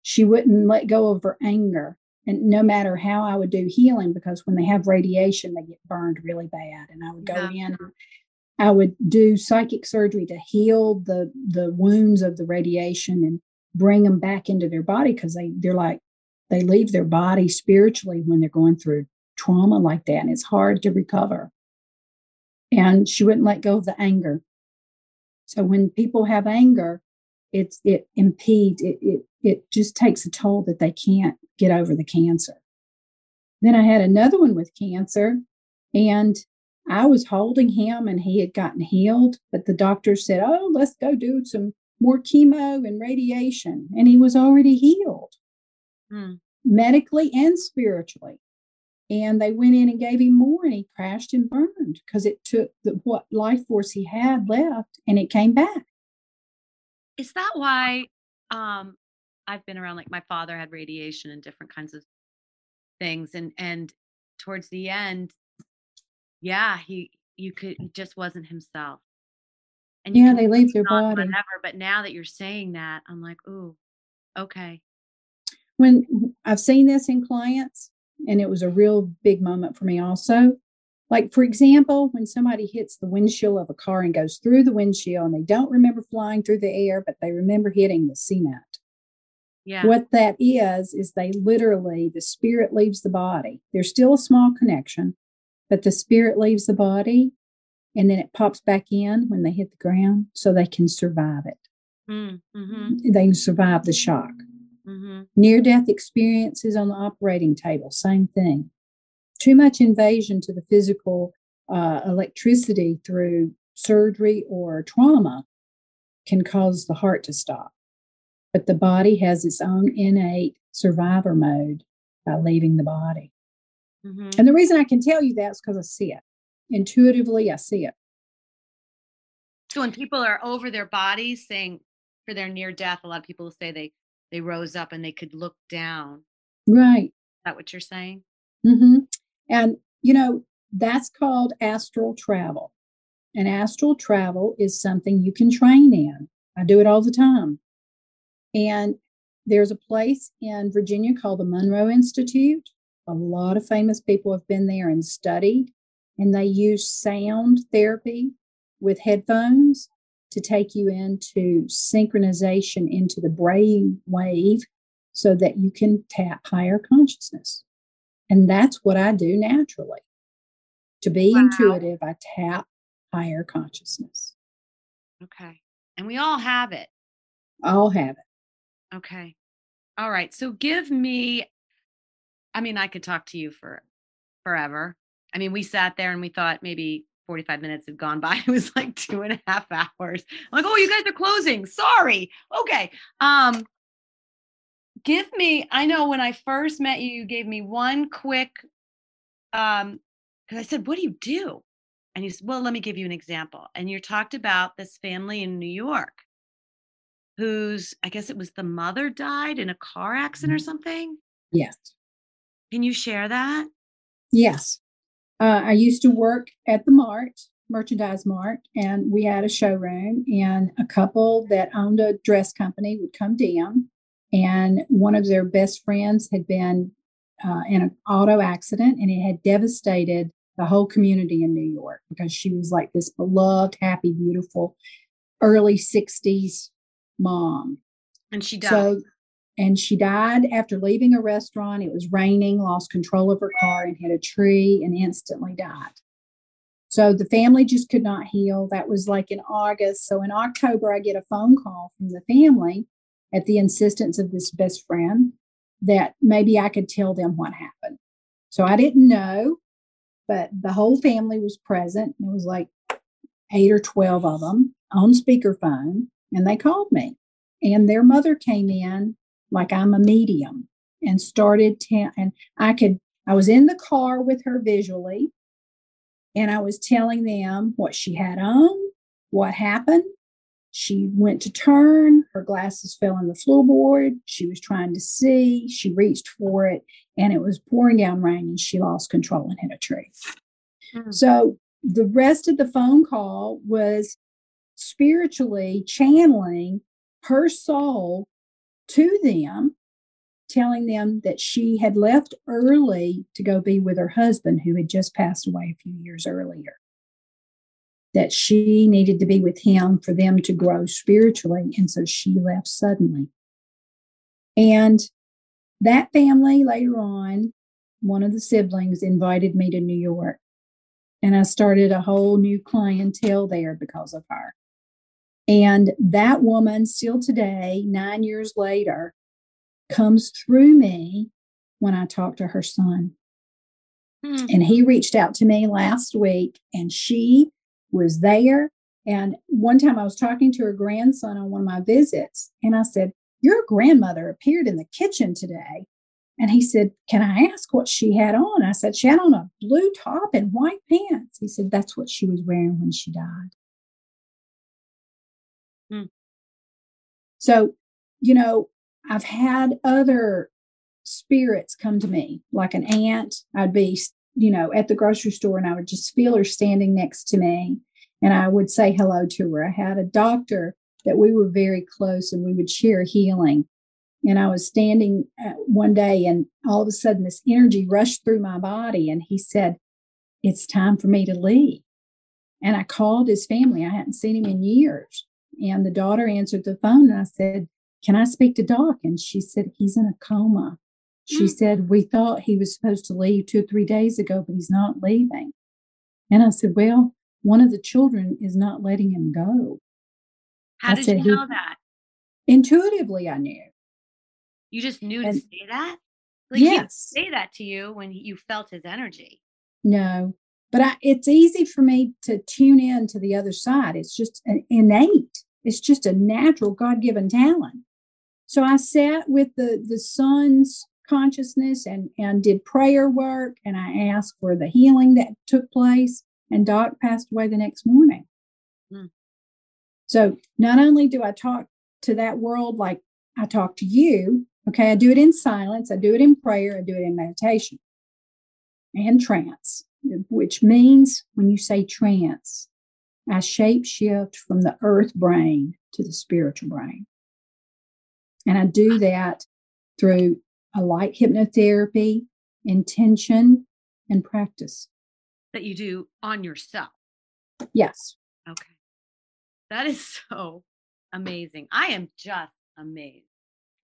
she wouldn't let go of her anger. And no matter how I would do healing, because when they have radiation, they get burned really bad. And I would go in, I would do psychic surgery to heal the wounds of the radiation and bring them back into their body, because they're like, they leave their body spiritually when they're going through trauma like that. And it's hard to recover. And she wouldn't let go of the anger. So when people have anger, it impedes, it just takes a toll that they can't get over the cancer. Then I had another one with cancer, and I was holding him and he had gotten healed, but the doctor said, oh, let's go do some more chemo and radiation. And he was already healed medically and spiritually. And they went in and gave him more, and he crashed and burned because it took what life force he had left, and it came back. Is that why I've been around, like my father had radiation and different kinds of things, and towards the end, he just wasn't himself. And they leave their body. Whatever, but now that you're saying that, I'm like, ooh, okay. When I've seen this in clients. And it was a real big moment for me also. Like, for example, when somebody hits the windshield of a car and goes through the windshield, and they don't remember flying through the air, but they remember hitting the cement. Yeah. What that is they literally, the spirit leaves the body. There's still a small connection, but the spirit leaves the body, and then it pops back in when they hit the ground so they can survive it. Mm-hmm. They can survive the shock. Mm-hmm. Near-death experiences on the operating table, same thing. Too much invasion to the physical electricity through surgery or trauma can cause the heart to stop. But the body has its own innate survivor mode by leaving the body. Mm-hmm. And the reason I can tell you that is because I see it. Intuitively, I see it. So when people are over their bodies, saying for their near-death, a lot of people say they rose up and they could look down. Right. Is that what you're saying? Mm-hmm. And, you know, that's called astral travel. And astral travel is something you can train in. I do it all the time. And there's a place in Virginia called the Monroe Institute. A lot of famous people have been there and studied. And they use sound therapy with headphones to take you into synchronization into the brain wave so that you can tap higher consciousness. And that's what I do naturally. To be intuitive, I tap higher consciousness. Okay. And we all have it. All have it. Okay. All right. So give me, I mean, I could talk to you for forever. I mean, we sat there and we thought maybe 45 minutes had gone by. It was like 2.5 hours. I'm like, oh, you guys are closing. Sorry. Okay. Give me, I know when I first met you, you gave me one quick, because I said, what do you do? And you said, well, let me give you an example. And you talked about this family in New York whose, I guess it was the mother died in a car accident or something. Yes. Can you share that? Yes. I used to work at the mart, merchandise mart, and we had a showroom, and a couple that owned a dress company would come down, and one of their best friends had been in an auto accident, and it had devastated the whole community in New York because she was like this beloved, happy, beautiful, early 60s mom. And she died. And she died after leaving a restaurant. It was raining, lost control of her car and hit a tree and instantly died. So the family just could not heal. That was like in August. So in October, I get a phone call from the family at the insistence of this best friend, that maybe I could tell them what happened. So I didn't know, but the whole family was present. It was like 8 or 12 of them on speakerphone, and they called me. And their mother came in like I'm a medium and started, and I was in the car with her visually, and I was telling them what she had on, what happened. She went to turn, her glasses fell on the floorboard. She was trying to see, she reached for it, and it was pouring down rain, and she lost control and hit a tree. Mm-hmm. So the rest of the phone call was spiritually channeling her soul to them, telling them that she had left early to go be with her husband, who had just passed away a few years earlier, that she needed to be with him for them to grow spiritually. And so she left suddenly. And that family later on, one of the siblings invited me to New York, and I started a whole new clientele there because of her. And that woman still today, 9 years later, comes through me when I talk to her son. Mm. And he reached out to me last week, and she was there. And one time I was talking to her grandson on one of my visits, and I said, "Your grandmother appeared in the kitchen today." And he said, "Can I ask what she had on?" I said, "She had on a blue top and white pants." He said, "That's what she was wearing when she died." Mm. So, you know, I've had other spirits come to me, like an aunt. I'd be, you know, at the grocery store, and I would just feel her standing next to me, and I would say hello to her. I had a doctor that we were very close, and we would share healing. And I was standing one day, and all of a sudden this energy rushed through my body, and he said, "It's time for me to leave." And I called his family. I hadn't seen him in years. And the daughter answered the phone, and I said, "Can I speak to Doc?" And she said, "He's in a coma." She said, "We thought he was supposed to leave 2 or 3 days ago, but he's not leaving." And I said, "Well, one of the children is not letting him go." How did you know that? Intuitively, I knew. You just knew to say that? Like, yes. He didn't say that to you when you felt his energy. No, but it's easy for me to tune in to the other side. It's just an innate. It's just a natural God-given talent. So I sat with the son's consciousness and did prayer work, and I asked for the healing that took place, and Doc passed away the next morning. Mm. So not only do I talk to that world like I talk to you, okay, I do it in silence, I do it in prayer, I do it in meditation and trance, which means when you say trance, I shape shift from the earth brain to the spiritual brain. And I do that through a light hypnotherapy, intention, and practice. That you do on yourself? Yes. Okay. That is so amazing. I am just amazed.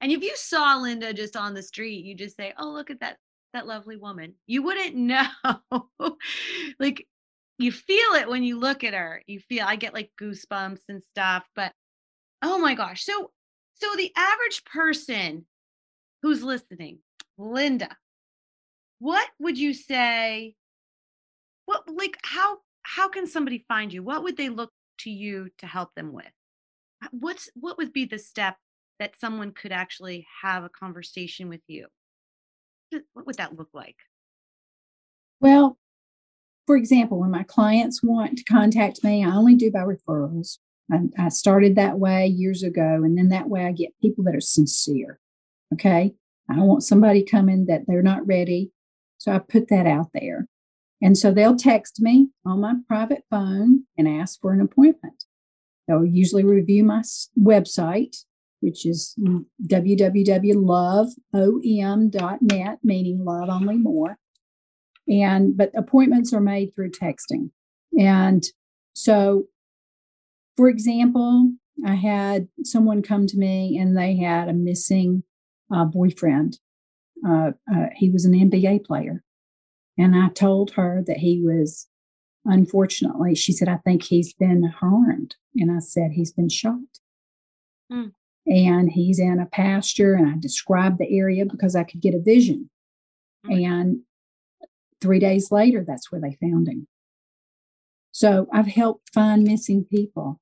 And if you saw Linda just on the street, you just say, "Oh, look at that lovely woman." You wouldn't know. Like, you feel it when you look at her. I get like goosebumps and stuff, but oh my gosh. So the average person who's listening, Linda, what would you say? How can somebody find you? What would they look to you to help them with? What would be the step that someone could actually have a conversation with you? What would that look like? Well, for example, when my clients want to contact me, I only do by referrals. I started that way years ago, and then that way I get people that are sincere. Okay, I don't want somebody coming that they're not ready, so I put that out there. And so they'll text me on my private phone and ask for an appointment. They'll usually review my website, which is www.loveom.net, meaning love only more. But appointments are made through texting. And so, for example, I had someone come to me, and they had a missing boyfriend. He was an NBA player. And I told her that he was, unfortunately, she said, "I think he's been harmed." And I said, "He's been shot." Mm. and he's in a pasture, and I described the area because I could get a vision. And 3 days later, that's where they found him. So I've helped find missing people.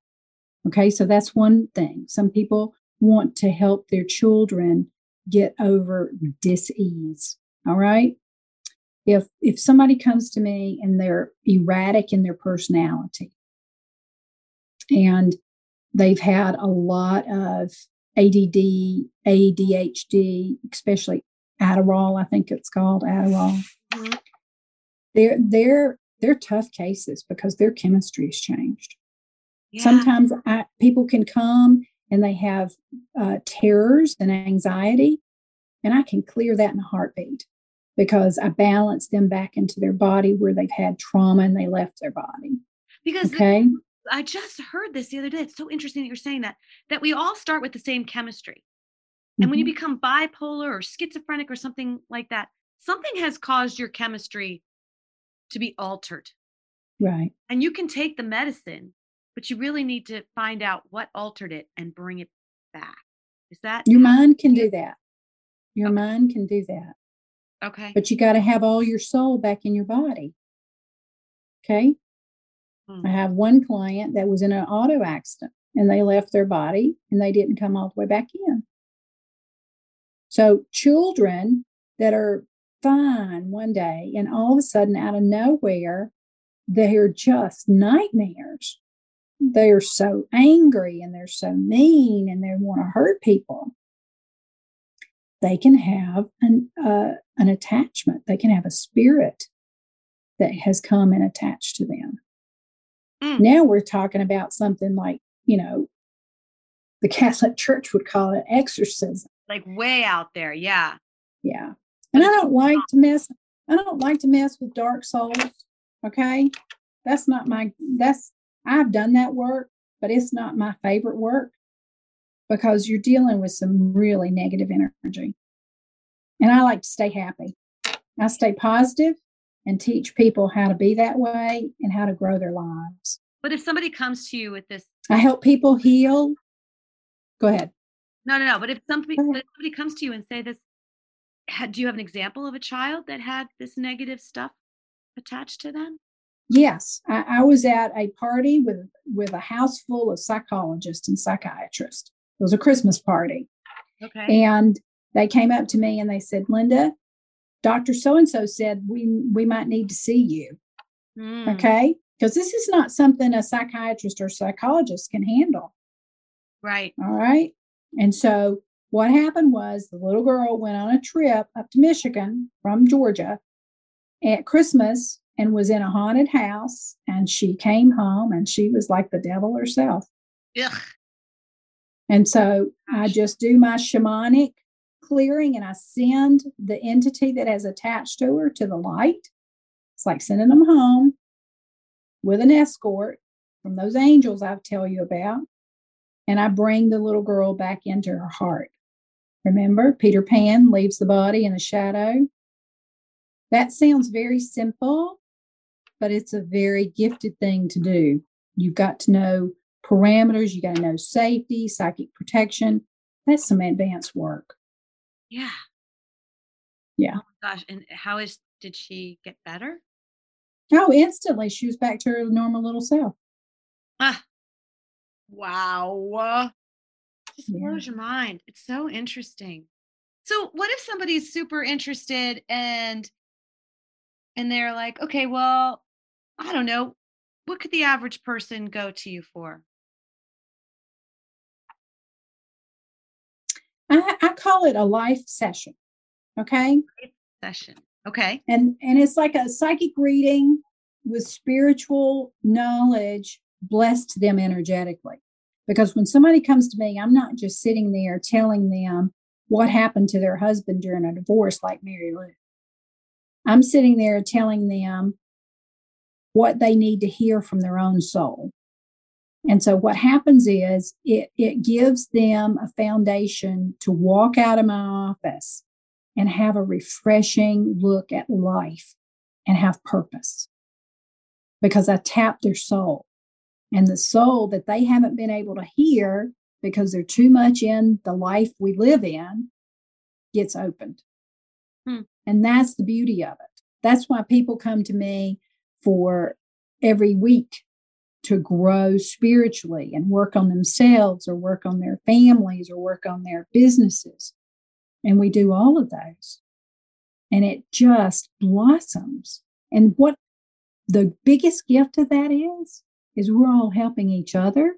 Okay, so that's one thing. Some people want to help their children get over dis-ease. All right. If somebody comes to me and they're erratic in their personality and they've had a lot of ADD, ADHD, especially Adderall, I think it's called Adderall, they're tough cases because their chemistry has changed. Yeah. Sometimes people can come and they have terrors and anxiety, and I can clear that in a heartbeat because I balance them back into their body where they've had trauma and they left their body. Because I just heard this the other day. It's so interesting that you're saying that we all start with the same chemistry. And when you become bipolar or schizophrenic or something like that, something has caused your chemistry to be altered. Right. And you can take the medicine, but you really need to find out what altered it and bring it back. Is that your mind can do that? Your mind can do that. Okay. But you got to have all your soul back in your body. Okay. I have one client that was in an auto accident and they left their body and they didn't come all the way back in. So children that are fine one day and all of a sudden out of nowhere, they're just nightmares. They're so angry and they're so mean and they want to hurt people. They can have an attachment. They can have a spirit that has come and attached to them. Now we're talking about something like, the Catholic Church would call it exorcism. Like way out there. Yeah. Yeah. And I don't like to mess with dark souls. Okay. I've done that work, but it's not my favorite work because you're dealing with some really negative energy. And I like to stay happy. I stay positive and teach people how to be that way and how to grow their lives. But if somebody comes to you with this, I help people heal. Go ahead. No. But if somebody comes to you and say this, do you have an example of a child that had this negative stuff attached to them? Yes. I was at a party with a house full of psychologists and psychiatrists. It was a Christmas party. Okay. And they came up to me and they said, Linda, Dr. So-and-so said, we might need to see you. Okay. Because this is not something a psychiatrist or psychologist can handle. Right. All right. And so what happened was the little girl went on a trip up to Michigan from Georgia at Christmas and was in a haunted house. And she came home and she was like the devil herself. Ugh. And so I just do my shamanic clearing and I send the entity that has attached to her to the light. It's like sending them home with an escort from those angels I'll tell you about. And I bring the little girl back into her heart. Remember, Peter Pan leaves the body in the shadow. That sounds very simple, but it's a very gifted thing to do. You've got to know parameters. You got to know safety, psychic protection. That's some advanced work. Yeah. Yeah. Oh my gosh. And did she get better? Oh, instantly. She was back to her normal little self. Ah. Wow. Just blows your mind. It's so interesting. So what if somebody's super interested and they're like, okay, well, I don't know. What could the average person go to you for? I call it a life session. Okay. Life session. Okay. And it's like a psychic reading with spiritual knowledge blessed them energetically. Because when somebody comes to me, I'm not just sitting there telling them what happened to their husband during a divorce like Mary Lou. I'm sitting there telling them what they need to hear from their own soul. And so what happens is it gives them a foundation to walk out of my office and have a refreshing look at life and have purpose. Because I tap their soul and the soul that they haven't been able to hear because they're too much in the life we live in, gets opened. Hmm. And that's the beauty of it. That's why people come to me for every week to grow spiritually and work on themselves or work on their families or work on their businesses. And we do all of those. And it just blossoms. And what the biggest gift of that is we're all helping each other,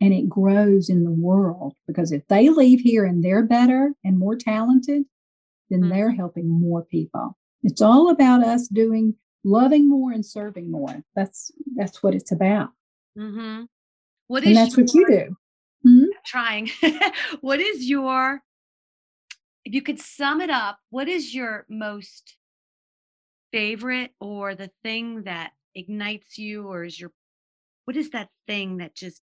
and it grows in the world, because if they leave here and they're better and more talented, then they're helping more people. It's all about us doing, loving more and serving more. That's what it's about. Mm-hmm. What you do. Hmm? I'm trying. What is your, if you could sum it up, what is your most favorite, or the thing that ignites you, or is your, what is that thing that just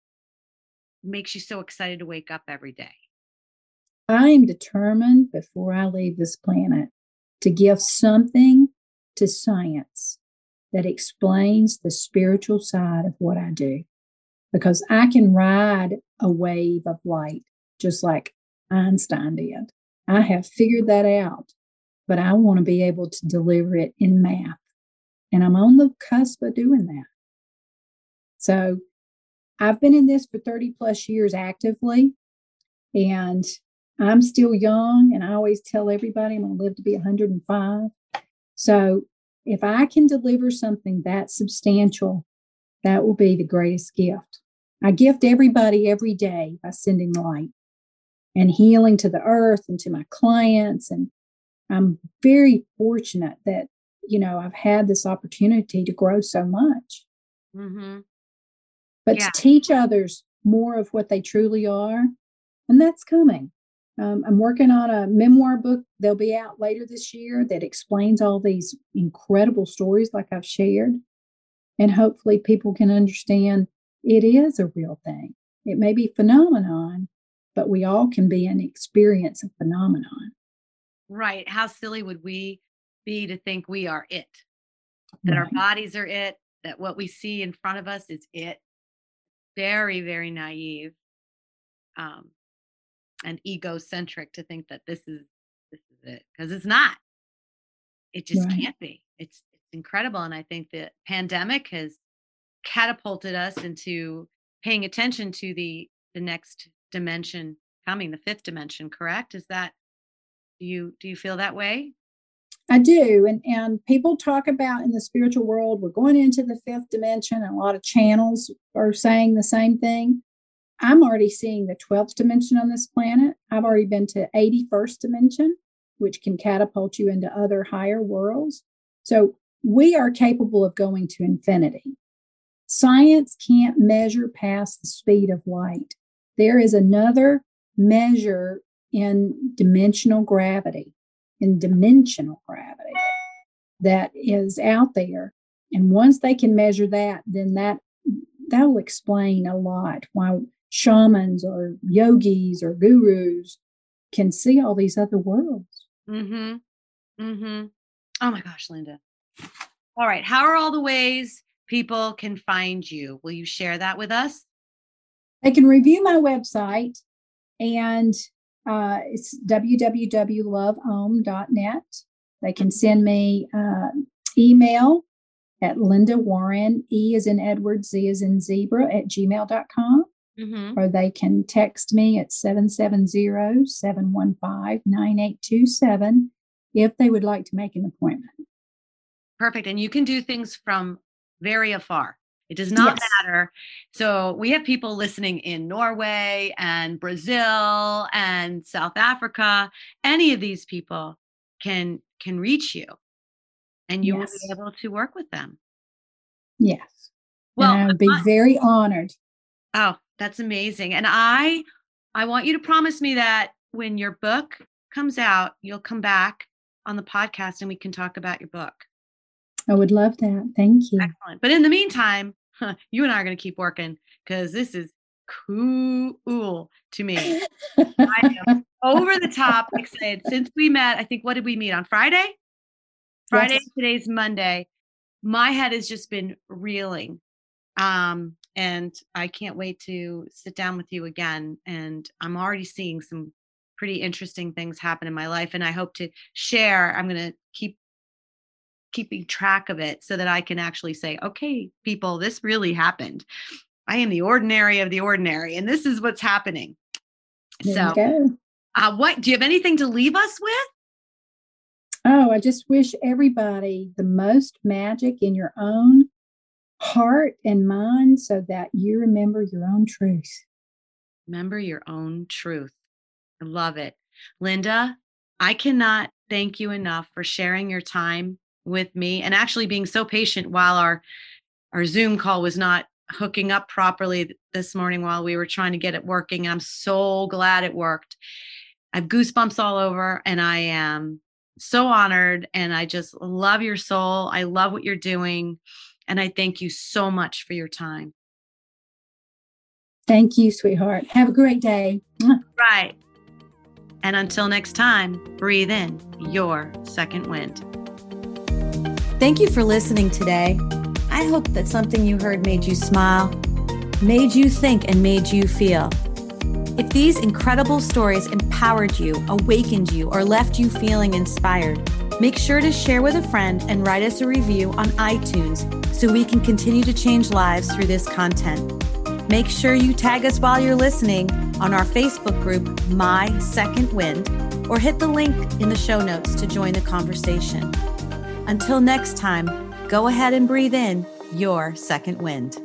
makes you so excited to wake up every day? I am determined before I leave this planet to give something to science that explains the spiritual side of what I do, because I can ride a wave of light just like Einstein did. I have figured that out, but I want to be able to deliver it in math, and I'm on the cusp of doing that. So I've been in this for 30 plus years actively, and I'm still young, and I always tell everybody I'm going to live to be 105. So if I can deliver something that substantial, that will be the greatest gift. I gift everybody every day by sending light and healing to the earth and to my clients. And I'm very fortunate that, you know, I've had this opportunity to grow so much. Mm-hmm. But to teach others more of what they truly are, and that's coming. I'm working on a memoir book. They'll be out later this year that explains all these incredible stories like I've shared. And hopefully people can understand it is a real thing. It may be phenomenon, but we all can be an experience of phenomenon. Right. How silly would we be to think we are it, that our bodies are it, that what we see in front of us is it. Very, very naive. And egocentric to think that this is it, because it's not. It just can't be. It's incredible, and I think the pandemic has catapulted us into paying attention to the next dimension coming, the fifth dimension. Correct? Is that do you feel that way? I do, and people talk about in the spiritual world we're going into the fifth dimension, and a lot of channels are saying the same thing. I'm already seeing the 12th dimension on this planet. I've already been to 81st dimension, which can catapult you into other higher worlds. So we are capable of going to infinity. Science can't measure past the speed of light. There is another measure in dimensional gravity that is out there. And once they can measure that, then that will explain a lot why shamans or yogis or gurus can see all these other worlds. Mm-hmm. Mm-hmm. Oh my gosh, Linda. All right. How are all the ways people can find you? Will you share that with us? They can review my website, and it's www.loveom.net. They can send me email at Linda Warren, E as in Edward, Z as in zebra, @gmail.com. Mm-hmm. Or they can text me at 770-715-9827 if they would like to make an appointment. Perfect. And you can do things from very afar. It does not matter. So we have people listening in Norway and Brazil and South Africa. Any of these people can reach you, and you will be able to work with them. Yes. Well, and I would be very honored. Oh, that's amazing. And I want you to promise me that when your book comes out, you'll come back on the podcast and we can talk about your book. I would love that. Thank you. Excellent. But in the meantime, you and I are going to keep working, because this is cool to me. I am over the top excited. Since we met, I think, what did we meet on Friday? Today's Monday. My head has just been reeling. And I can't wait to sit down with you again. And I'm already seeing some pretty interesting things happen in my life. And I hope to share. I'm going to keep keeping track of it so that I can actually say, okay, people, this really happened. I am the ordinary of the ordinary. And this is what's happening. There so what do you have anything to leave us with? Oh, I just wish everybody the most magic in your own heart and mind so that you remember your own truth. Remember your own truth. I love it. Linda, I cannot thank you enough for sharing your time with me and actually being so patient while our Zoom call was not hooking up properly this morning while we were trying to get it working. And I'm so glad it worked. I have goosebumps all over and I am so honored. And I just love your soul. I love what you're doing. And I thank you so much for your time. Thank you, sweetheart. Have a great day. Right. And until next time, breathe in your second wind. Thank you for listening today. I hope that something you heard made you smile, made you think, and made you feel. If these incredible stories empowered you, awakened you, or left you feeling inspired, make sure to share with a friend and write us a review on iTunes so we can continue to change lives through this content. Make sure you tag us while you're listening on our Facebook group, My Second Wind, or hit the link in the show notes to join the conversation. Until next time, go ahead and breathe in your second wind.